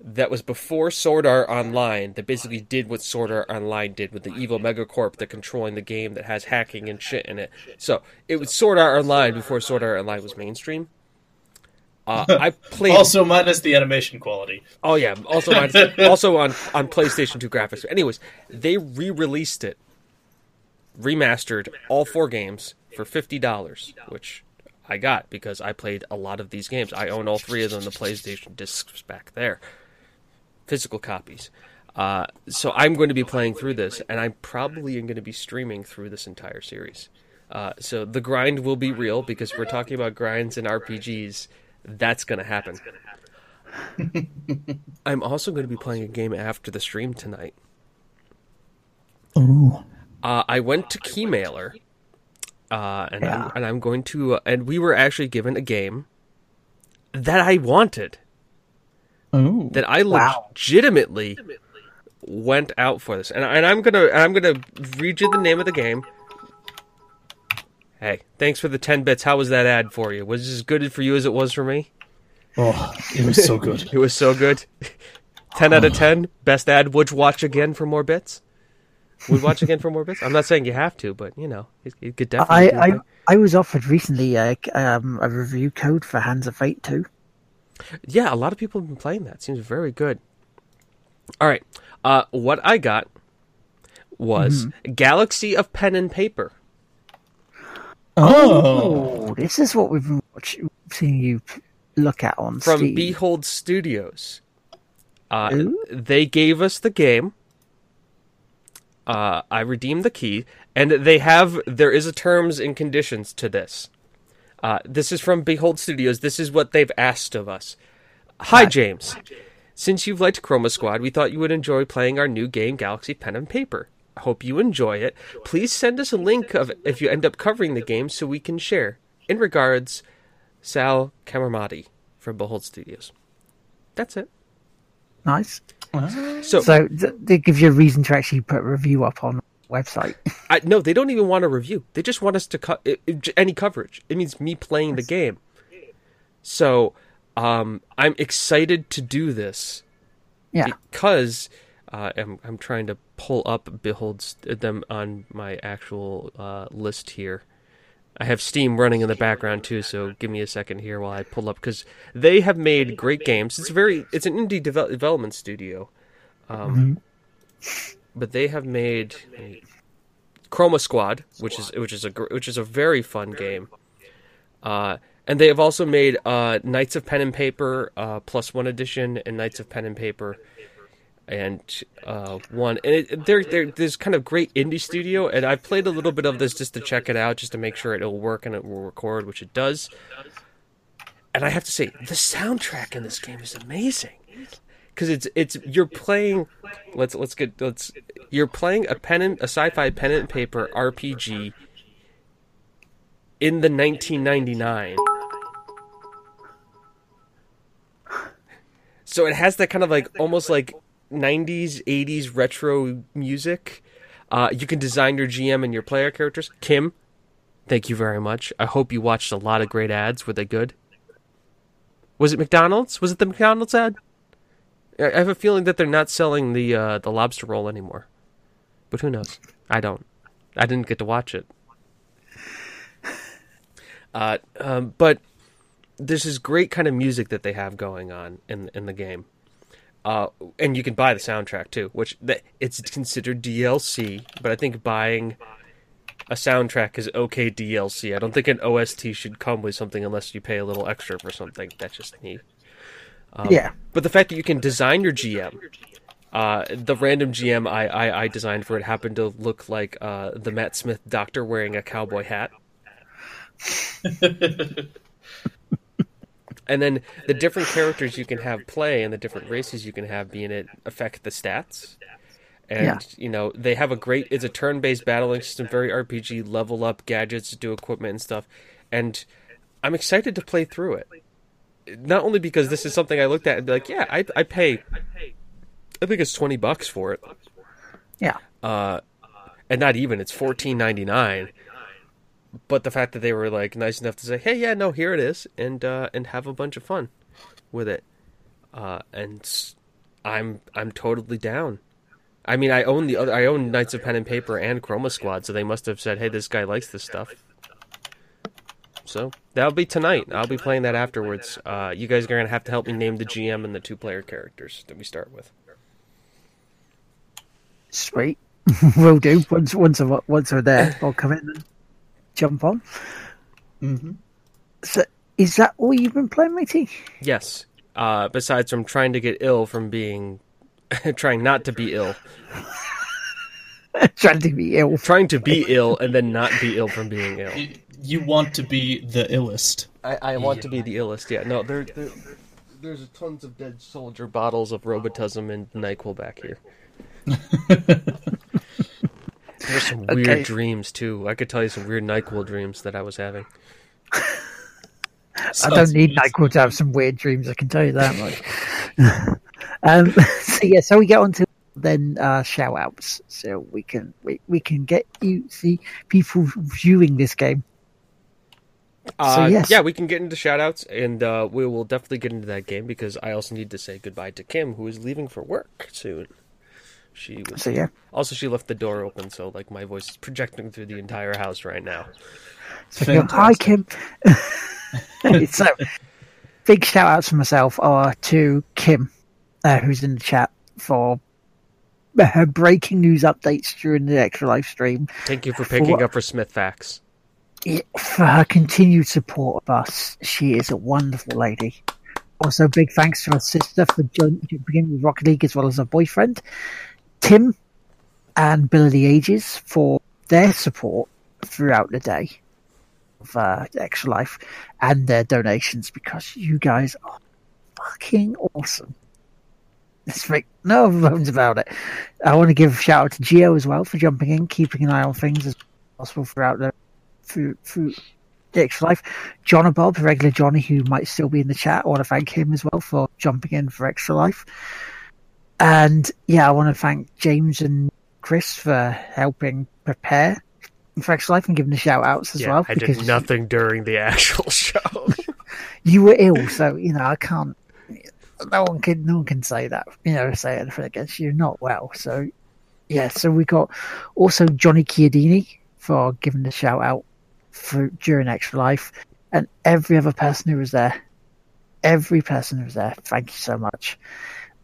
that was before Sword Art Online, that basically did what Sword Art Online did with the evil megacorp that controlling the game that has hacking and shit in it. So it was Sword Art Online before Sword Art Online was mainstream. Uh, I played also minus the animation quality. Oh yeah, also minus, also on, on PlayStation two graphics. Anyways, they re-released it, remastered all four games for fifty dollars, which I got because I played a lot of these games. I own all three of them, the PlayStation discs back there. Physical copies. Uh, so I'm going to be playing through this, and I'm probably going to be streaming through this entire series. Uh, so the grind will be real, because we're talking about grinds and R P Gs. That's going to happen. I'm also going to be playing a game after the stream tonight. Ooh. Uh, I went to Keymailer, uh, and, yeah. I'm, and I'm going to, uh, and we were actually given a game that I wanted. Ooh, that I wow. legitimately went out for this, and, and I'm gonna I'm gonna read you the name of the game. Hey, thanks for the ten bits. How was that ad for you? Was it as good for you as it was for me? Oh, it was so good. It was so good. ten out of ten. Best ad. Would watch again for more bits. Would watch again for more bits. I'm not saying you have to, but you know, it, it could definitely. I I, I was offered recently a, um, a review code for Hands of Fate two. Yeah, a lot of people have been playing that. It seems very good. All right. Uh, what I got was mm-hmm. Galaxy of Pen and Paper. Oh. oh. This is what we've been watching, seeing you look at on From Steam. From Behold Studios. Uh, they gave us the game. Uh, I redeemed the key. And they have... There is a terms and conditions to this. Uh, this is from Behold Studios. This is what they've asked of us. Hi, James. Since you've liked Chroma Squad, we thought you would enjoy playing our new game, Galaxy Pen and Paper. I hope you enjoy it. Please send us a link of if you end up covering the game so we can share. In regards, Sal Camermati from Behold Studios. That's it. Nice. So, so th- they give you a reason to actually put a review up on website. I, no, they don't even want a review. They just want us to cut co- any coverage. It means me playing the game. So um, I'm excited to do this. Yeah. Because uh, I'm I'm trying to pull up Behold them on my actual uh, list here. I have Steam running in the background too, so give me a second here while I pull up, because they have made great games. It's very it's an indie devel- development studio. Um, mm-hmm. But they have made a Chroma Squad, which is which is a which is a very fun game, uh, and they have also made uh, Knights of Pen and Paper uh, Plus One Edition and Knights of Pen and Paper and uh, One. And it, they're they're this kind of great indie studio, and I've played a little bit of this just to check it out, just to make sure it'll work and it will record, which it does. And I have to say, the soundtrack in this game is amazing. Because it's it's you're playing, let's let's get let's you're playing a pen and, a sci-fi pen and paper R P G in the nineteen ninety-nine. So it has that kind of like almost like nineties eighties retro music. Uh, you can design your G M and your player characters. Kim, thank you very much. I hope you watched a lot of great ads. Were they good? Was it McDonald's? Was it the McDonald's ad? I have a feeling that they're not selling the uh, the lobster roll anymore, but who knows? I don't. I didn't get to watch it. Uh, um, but there's this great kind of music that they have going on in in the game, uh, and you can buy the soundtrack too, which the, it's considered D L C. But I think buying a soundtrack is okay D L C. I don't think an O S T should come with something unless you pay a little extra for something. That's just neat. Um, yeah, but the fact that you can design your G M, uh, the random G M I, I, I designed for it happened to look like uh, the Matt Smith doctor wearing a cowboy hat. And then the different characters you can have play and the different races you can have be in it affect the stats. And, yeah. you know, they have a great, it's a turn-based battling system, very R P G, level up gadgets, do equipment and stuff. And I'm excited to play through it. Not only because this is something I looked at and be like, yeah, I I pay, I think it's twenty bucks for it. Yeah. Uh, and not even, it's fourteen ninety nine. But the fact that they were like nice enough to say, hey, yeah, no, here it is, and uh, and have a bunch of fun with it. Uh, and I'm I'm totally down. I mean, I own the other, I own Knights of Pen and Paper and Chroma Squad, so they must have said, hey, this guy likes this stuff. So that'll be tonight. I'll be playing that afterwards. Uh, you guys are going to have to help me name the G M and the two player characters that we start with. Sweet. Will do. Once once, once we're there, I'll come in. jump on. Mm-hmm. So is that all you've been playing, matey? Yes. Uh, besides from trying to get ill from being... trying not to be ill. Trying to be ill. Trying to be ill and then not be ill from being ill. You, you want to be the illest. I, I want yeah. to be the illest, yeah. No, there, there, there's tons of dead soldier bottles of Robitussin and NyQuil back here. There's some weird okay. dreams, too. I could tell you some weird NyQuil dreams that I was having. I don't need NyQuil to have some weird dreams, I can tell you that much. um, so, yeah, so we get on to then uh, shout-outs, so we can we, we can get you the people viewing this game. Uh, so, yes. Yeah, we can get into shout-outs, and uh, we will definitely get into that game, because I also need to say goodbye to Kim, who is leaving for work soon. She was, so, yeah. Also, she left the door open, so like my voice is projecting through the entire house right now. So go, hi, Kim. So, big shout outs from myself are to Kim, uh, who's in the chat for her breaking news updates during the Extra Life stream. Thank you for picking for, up her Smith facts. For her continued support of us, she is a wonderful lady. Also, big thanks to her sister for beginning with Rocket League, as well as her boyfriend Tim and Bill of the Ages for their support throughout the day of uh, Extra Life and their donations, because you guys are fucking awesome. Let's make no bones about it. I want to give a shout out to Gio as well for jumping in, keeping an eye on things as possible throughout the through through. The Extra Life. John and Bob, regular Johnny, who might still be in the chat, I want to thank him as well for jumping in for Extra Life. And yeah, I want to thank James and Chris for helping prepare for Extra Life and giving the shout outs as yeah, well. I did nothing during the actual show. You were ill, so you know I can't. No one can. No one can say that. You know, say anything against you. You're not well, so yeah. So we got also Johnny Chiodini for giving the shout out. For, during Extra Life, and every other person who was there, every person who was there, thank you so much.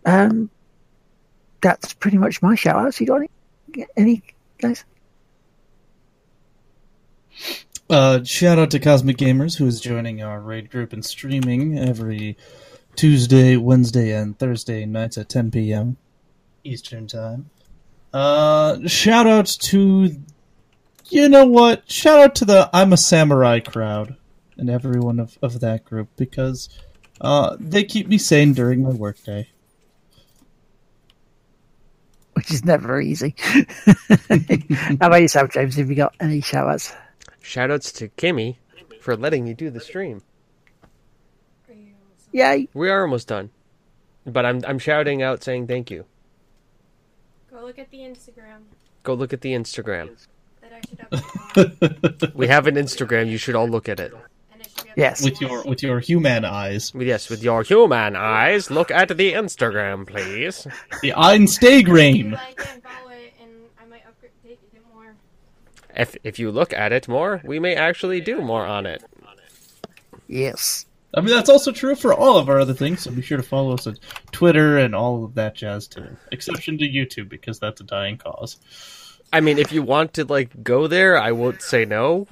Um, that's pretty much my shout outs. You got any, any guys? Uh, shout out to Cosmic Gamers, who is joining our raid group and streaming every Tuesday, Wednesday, and Thursday nights at ten p.m. Eastern Time. Uh, shout out to. You know what? Shout out to the I'm a Samurai crowd and everyone of, of that group, because uh, they keep me sane during my workday. Which is never easy. How about yourself, James? Have you got any shout outs? Shout outs to Kimmy for letting me do the stream. Yay! We are almost done. But I'm I'm shouting out saying thank you. Go look at the Instagram. Go look at the Instagram. We have an Instagram. You should all look at it. Yes, with your with your human eyes. Yes, with your human eyes. Look at the Instagram, please. The Instagram. If if you look at it more, we may actually do more on it. Yes. I mean, that's also true for all of our other things. So be sure to follow us on Twitter and all of that jazz too. Exception to YouTube, because that's a dying cause. I mean, if you want to, like, go there, I won't say no.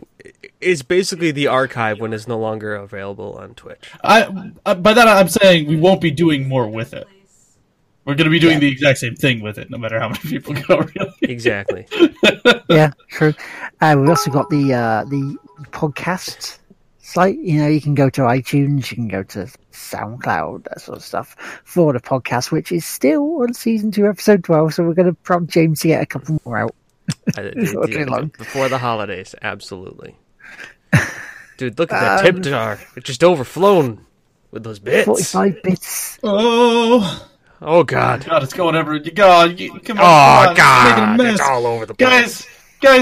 It's basically the archive when it's no longer available on Twitch. I, by that, I'm saying we won't be doing more with it. We're going to be doing yeah. the exact same thing with it, no matter how many people go, really. Exactly. Yeah, true. Uh, we've also got the uh, the podcast site. You know, you can go to iTunes, you can go to SoundCloud, that sort of stuff, for the podcast, which is still on Season two, Episode twelve, so we're going to prompt James to get a couple more out. I, dude, before the holidays, absolutely. Dude, look at that um, tip jar. It's just overflown with those bits. forty-five bits. Oh. Oh, God. God, it's going everywhere. God, you, come on. Oh, God. God. It's, it's all over the place. Guys,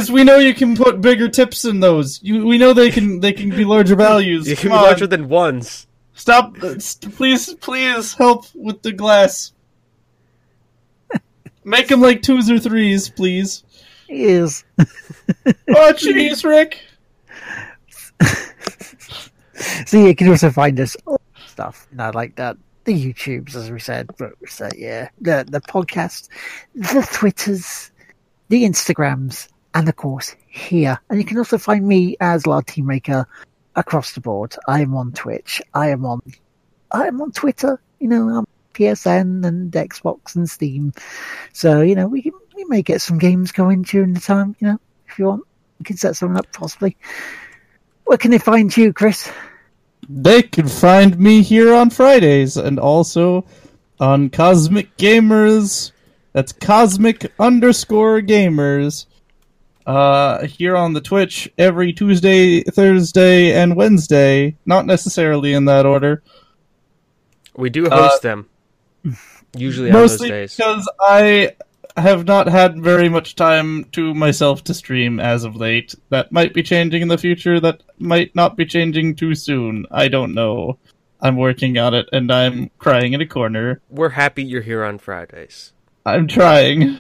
guys, we know you can put bigger tips in those. You, we know they can they can be larger values. They can be larger than ones. Stop. Please, please help with the glass. Make them like twos or threes, please. Is oh jeez, Rick. So you can also find us all stuff, you know, like that, the YouTubes, as we said, but so yeah, the the podcast, the Twitters, the Instagrams, and of course here. And you can also find me as Lardteamaker across the board. I am on Twitch. I am on I am on Twitter. You know, I'm P S N and Xbox and Steam. So, you know, we we may get some games going during the time, you know, if you want. We can set something up possibly. Where can they find you, Chris? They can find me here on Fridays and also on Cosmic Gamers. That's Cosmic underscore Gamers. Uh, here on the Twitch every Tuesday, Thursday, and Wednesday. Not necessarily in that order. We do host uh, them. Usually on those days. Mostly because I have not had very much time to myself to stream as of late. That might be changing in the future. That might not be changing too soon. I don't know. I'm working on it, and I'm crying in a corner. We're happy you're here on Fridays. I'm trying.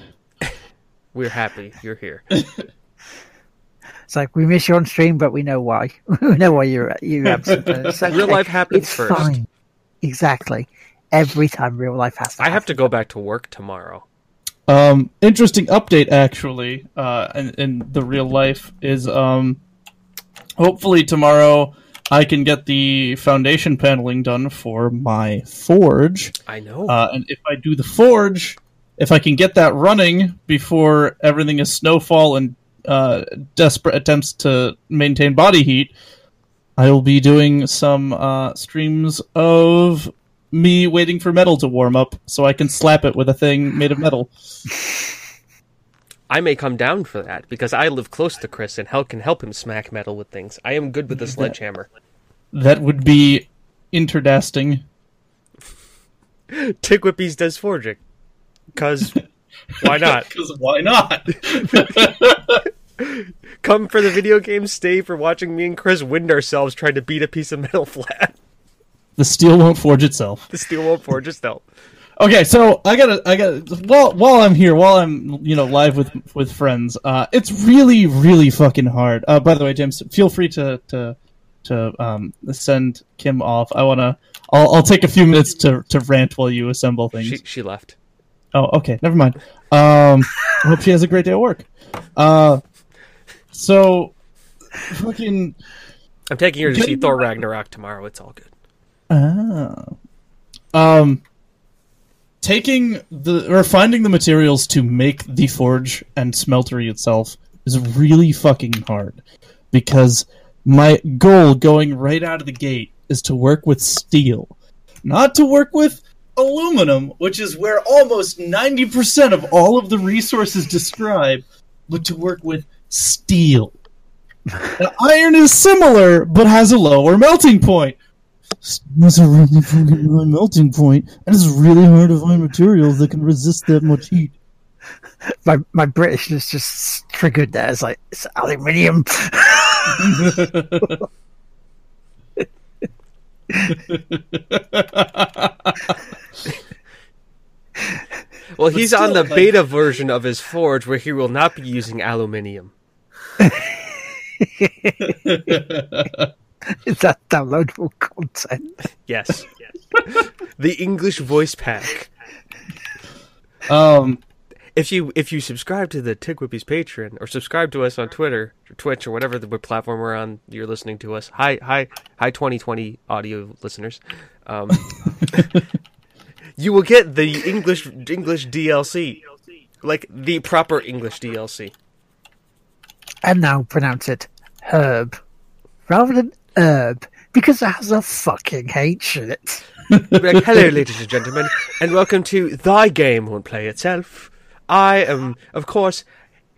We're happy you're here. It's like, we miss you on stream, but we know why. We know why you're, you're absent. Like, real life happens it's first. It's fine. Exactly. Every time real life has to happen. I have to go back to work tomorrow. Um, interesting update, actually, uh, in, in the real life is um, hopefully tomorrow I can get the foundation paneling done for my forge. I know. Uh, and if I do the forge... If I can get that running before everything is snowfall and uh, desperate attempts to maintain body heat, I will be doing some uh, streams of me waiting for metal to warm up so I can slap it with a thing made of metal. I may come down for that because I live close to Chris and hell can help him smack metal with things. I am good with a sledgehammer. That would be interdasting. Tick Whippies does forging. Because why not? Because why not? Come for the video game, stay for watching me and Chris wind ourselves trying to beat a piece of metal flat. The steel won't forge itself. The steel won't forge itself. Okay, so I gotta, I gotta. While while I'm here, while I'm you know live with with friends, uh, it's really really fucking hard. Uh, by the way, James, feel free to to to um, send Kim off. I wanna. I'll, I'll take a few minutes to to rant while you assemble things. She, she left. Oh, okay. Never mind. Um, I hope she has a great day at work. Uh, so, fucking... I'm taking her to see Thor Ragnarok tomorrow. It's all good. Oh. Um, taking the... Or finding the materials to make the forge and smeltery itself is really fucking hard. Because my goal going right out of the gate is to work with steel. Not to work with... aluminum, which is where almost ninety percent of all of the resources describe, but to work with steel. Now, iron is similar, but has a lower melting point. That's a really fucking low melting point, and it's really hard to find materials that can resist that much heat. My my Britishness just triggered that. It's like, it's aluminium. Well, but he's on the like... beta version of his forge where he will not be using aluminium. Is that downloadable content? Yes. Yes. The English voice pack. Um, if you if you subscribe to the Tick Whippies Patreon or subscribe to us on Twitter, or Twitch, or whatever the platform we're on, you're listening to us. Hi, hi, hi, twenty twenty audio listeners. Um, you will get the English English D L C, like the proper English D L C. And now pronounce it herb rather than herb because it has a fucking H in it. Like, hello, ladies and gentlemen, and welcome to Thy Game Won't Play Itself. I am, of course,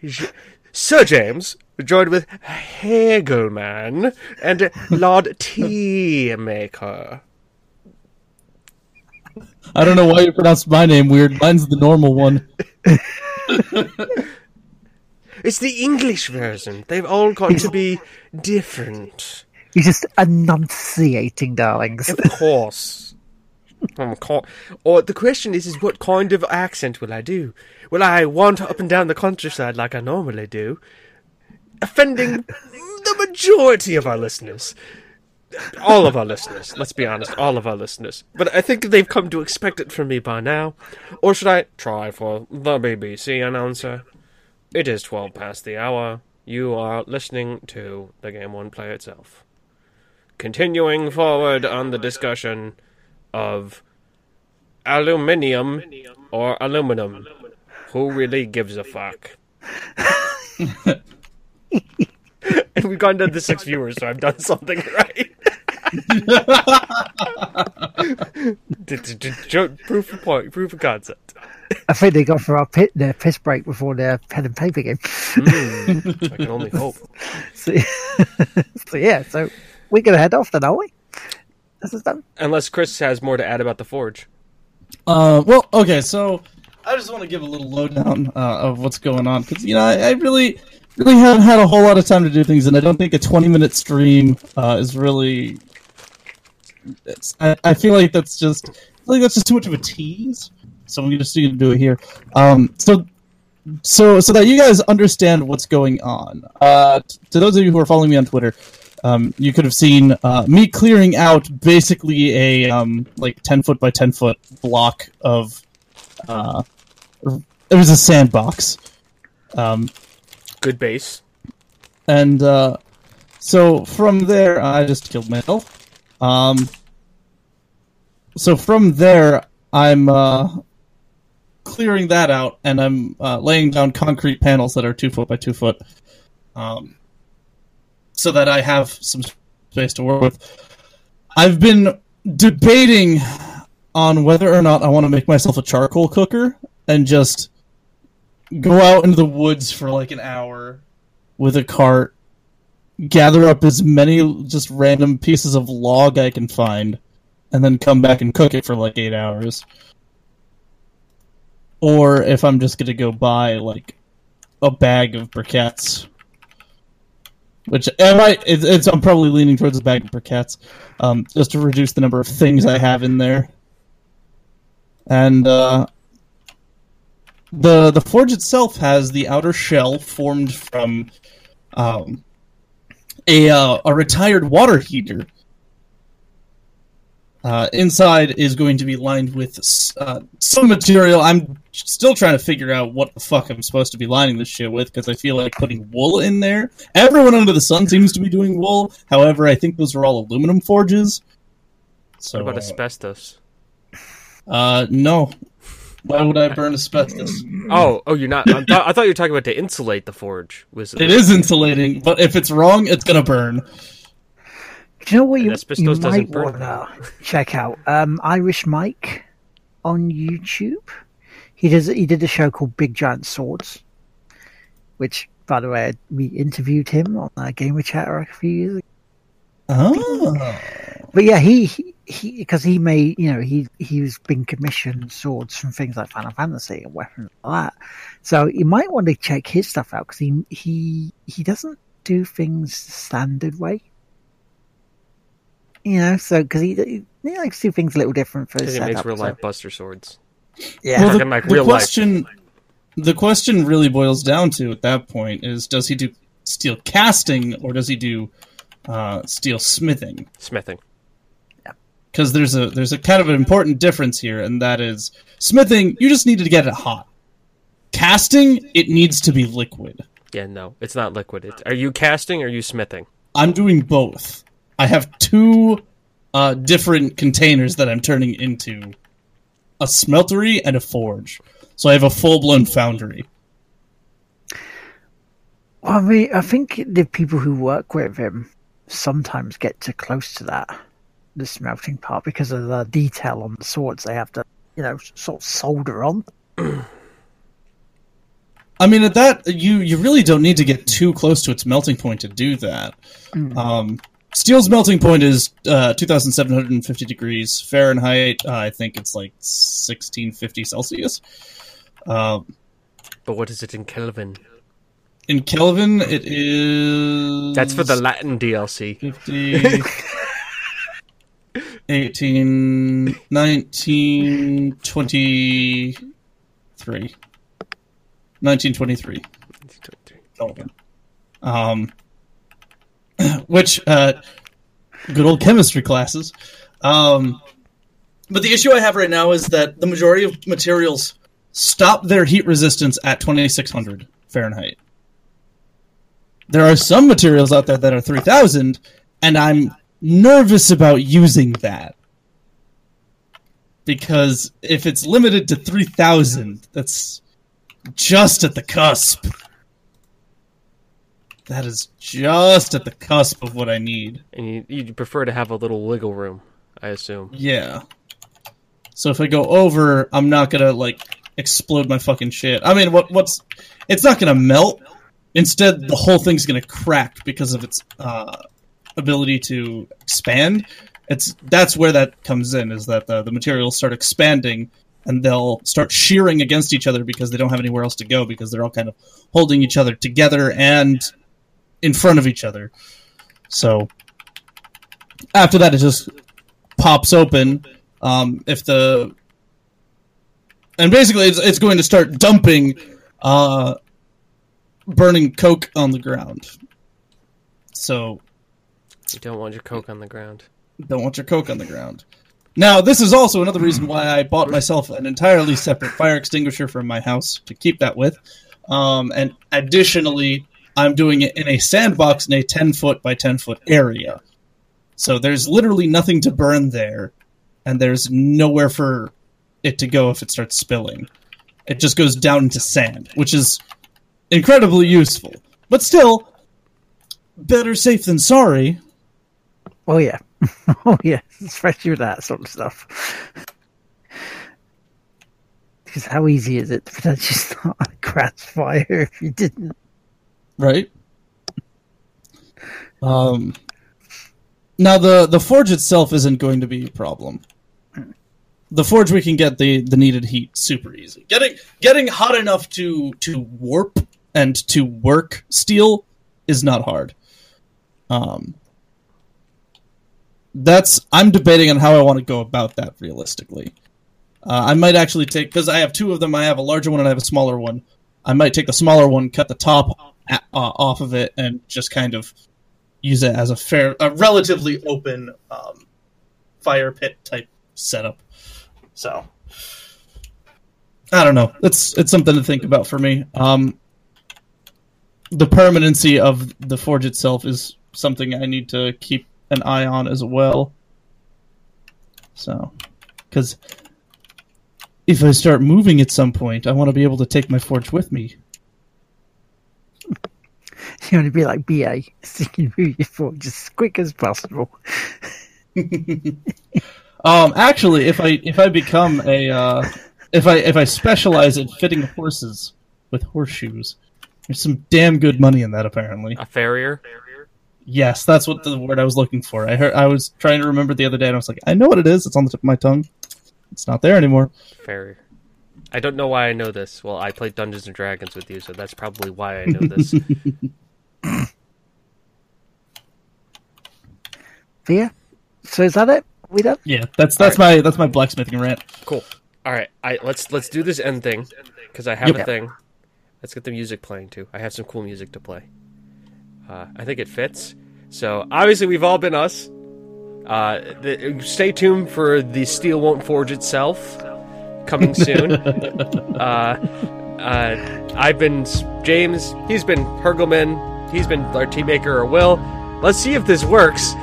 J- Sir James, joined with Hurgleman and Lardteamaker. I don't know why you pronounced my name weird. Mine's the normal one. It's the English version. They've all got it's, to be different. You're just enunciating, darlings. Of course. Um, or the question is, is what kind of accent will I do? Will I wander up and down the countryside like I normally do, offending the majority of our listeners? All of our listeners, let's be honest, all of our listeners. But I think they've come to expect it from me by now. Or should I try for the B B C announcer? It is twelve past the hour. You are listening to the Game One Play itself. Continuing forward on the discussion of aluminium or aluminum. Who really gives a fuck? And we've gone down to six viewers, so I've done something right. Proof of point, proof of concept. I think they got for our pit, their piss break before their pen and paper game. Mm, I can only hope. So, so yeah, so we're gonna head off then, aren't we? This is done. Unless Chris has more to add about the Forge. Uh, well, okay, so I just want to give a little lowdown uh, of what's going on because you know I, I really, really haven't had a whole lot of time to do things, and I don't think a twenty-minute stream uh, is really. It's, I, I feel like that's just, I like that's just too much of a tease. So I'm just going to do it here. Um, so, so, so that you guys understand what's going on. Uh, t- to those of you who are following me on Twitter, um, you could have seen uh, me clearing out basically a um, like ten foot by ten foot block of. Uh, it was a sandbox. Um, Good base. And uh, so from there, I just killed myself. Um. So from there. I'm uh, clearing that out, and I'm uh, laying down concrete panels that are two foot by two foot, um, so that I have some space to work with. I've been debating on whether or not I want to make myself a charcoal cooker and just go out into the woods for like an hour with a cart, gather up as many just random pieces of log I can find, and then come back and cook it for like eight hours. Or if I'm just going to go buy like a bag of briquettes, which am I, it's, it's, I'm probably leaning towards a bag of briquettes, um, just to reduce the number of things I have in there. And uh, the the forge itself has the outer shell formed from um, a uh, a retired water heater. Uh, inside is going to be lined with uh, some material. I'm still trying to figure out what the fuck I'm supposed to be lining this shit with, because I feel like putting wool in there. Everyone under the sun seems to be doing wool. However, I think those are all aluminum forges. So, what about uh, asbestos? Uh, no. Why would I burn asbestos? Oh, oh, you're not. I thought, I thought you were talking about to insulate the forge. Was it? It is insulating, but if it's wrong, it's gonna burn. Do you know what you, you might want to check out? Um, Irish Mike on YouTube. He does. He did a show called Big Giant Swords, which, by the way, we interviewed him on uh, Gamer Chatter a few years ago. Oh, but yeah, he he because he, he made you know he he's been commissioned swords from things like Final Fantasy and weapons like that. So you might want to check his stuff out because he he he doesn't do things the standard way. You know, so because he, he, he likes to do things a little different for his setup. He makes real life Buster swords. Yeah, well, the, like real the question, life. The question really boils down to at that point is: does he do steel casting or does he do uh, steel smithing? Smithing. Yeah. Because there's a there's a kind of an important difference here, and that is smithing. You just need to get it hot. Casting, it needs to be liquid. Yeah, no, it's not liquid. It's, are you casting or are you smithing? I'm doing both. I have two uh, different containers that I'm turning into a smeltery and a forge. So I have a full-blown foundry. I mean, I think the people who work with him sometimes get too close to that, the smelting part, because of the detail on the swords they have to, you know, sort of solder on. I mean, at that, you, you really don't need to get too close to its melting point to do that. Mm. Um... Steel's melting point is uh, two thousand seven hundred fifty degrees Fahrenheit. Uh, I think it's like sixteen fifty Celsius. Um, but what is it in Kelvin? In Kelvin, it is... That's for the Latin D L C. fifty, eighteen, nineteen, twenty-three. nineteen twenty-three. Kelvin. Um... Which, uh, good old chemistry classes. Um, but the issue I have right now is that the majority of materials stop their heat resistance at twenty-six hundred Fahrenheit. There are some materials out there that are three thousand, and I'm nervous about using that. Because if it's limited to three thousand, that's just at the cusp. That is just at the cusp of what I need. And you, you'd prefer to have a little wiggle room, I assume. Yeah. So if I go over, I'm not going to, like, explode my fucking shit. I mean, what what's... It's not going to melt. Instead, the whole thing's going to crack because of its uh, ability to expand. It's That's where that comes in, is that the, the materials start expanding, and they'll start shearing against each other because they don't have anywhere else to go, because they're all kind of holding each other together and in front of each other. So after that, it just pops open. Um, if the and basically, it's, it's going to start dumping uh, burning coke on the ground. So you don't want your coke on the ground. Don't want your coke on the ground. Now, this is also another reason why I bought myself an entirely separate fire extinguisher from my house to keep that with. Um, and additionally, I'm doing it in a sandbox in a ten foot by ten foot area. So there's literally nothing to burn there, and there's nowhere for it to go if it starts spilling. It just goes down into sand, which is incredibly useful. But still, better safe than sorry. Oh, yeah. Oh, yeah. Especially with that sort of stuff. Because how easy is it to potentially start a grass fire if you didn't? Right. Um. Now, the, the forge itself isn't going to be a problem. The forge, we can get the, the needed heat super easy. Getting getting hot enough to, to warp and to work steel is not hard. Um. That's I'm debating on how I want to go about that realistically. Uh, I might actually take, because I have two of them. I have a larger one and I have a smaller one. I might take the smaller one, cut the top at, uh, off of it, and just kind of use it as a fair, a relatively open um, fire pit type setup. So I don't know. It's it's something to think about for me. Um, the permanency of the forge itself is something I need to keep an eye on as well. So, because if I start moving at some point, I want to be able to take my forge with me. You want to be like B A, so you can move your forge as quick as possible. um, actually, if I if I become a uh, if I if I specialize in fitting horses with horseshoes, there's some damn good money in that apparently. A farrier. Yes, that's what the word I was looking for. I heard. I was trying to remember the other day, and I was like, I know what it is. It's on the tip of my tongue. It's not there anymore. Fair. I don't know why I know this. Well, I played Dungeons and Dragons with you, so that's probably why I know this. Yeah. So is that it? We done? Yeah. That's that's right. my that's my blacksmithing rant. Cool. All right. I let's let's do this end thing because I have yep. a thing. Let's get the music playing too. I have some cool music to play. Uh, I think it fits. So, obviously, we've all been us. Uh, the, stay tuned for the Steel Won't Forge Itself coming soon. uh, uh, I've been James. He's been Hurgleman. He's been Lardteamaker or Will. Let's see if this works.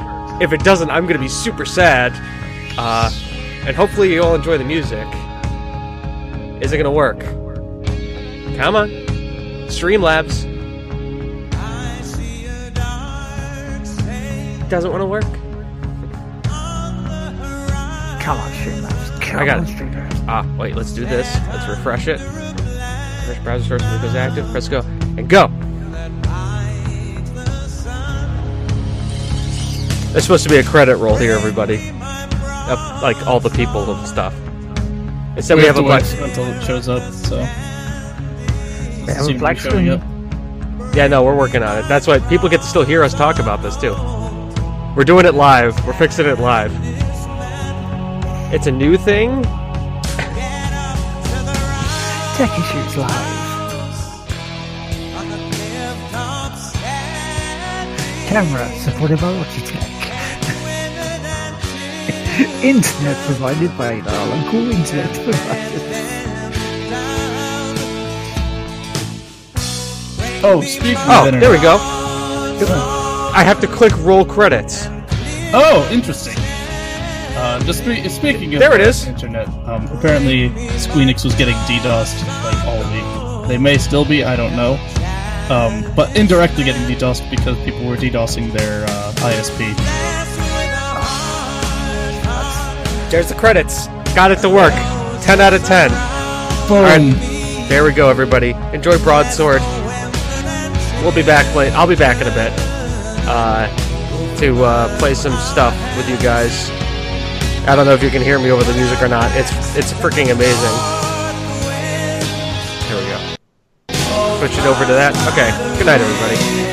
If it doesn't, I'm going to be super sad. Uh, and hopefully, you all enjoy the music. Is it going to work? Come on. Streamlabs. Doesn't want to work. Come on, Streamlabs. Come I got on, it. Ah, wait. Let's do this. Let's refresh it. Refresh browser source when it goes active. Press go and go. There's supposed to be a credit roll here, everybody. Up, like all the people and stuff. Instead, we, we have, have a black screen until it shows up. So we have a black screen. Yeah, no, we're working on it. That's why people get to still hear us talk about this too. We're doing it live. We're fixing it live. It's a new thing. Tech Issues Live. Camera supported by Logitech. Internet provided by our local internet providers. Oh, speaking oh, of internet. Oh, there we go. I have to click roll credits. Oh, interesting. Uh, just spe- speaking of there it is. Internet, um, apparently Squeenix was getting DDoSed like all week. They may still be, I don't know. Um, but indirectly getting DDoSed because people were DDoSing their uh, I S P. There's the credits. Got it to work. ten out of ten. Boom. All right. There we go, everybody. Enjoy Broadsword. We'll be back late. I'll be back in a bit uh, to uh, play some stuff with you guys. I don't know if you can hear me over the music or not. It's it's freaking amazing. Here we go. Switch it over to that. Okay. Good night, everybody.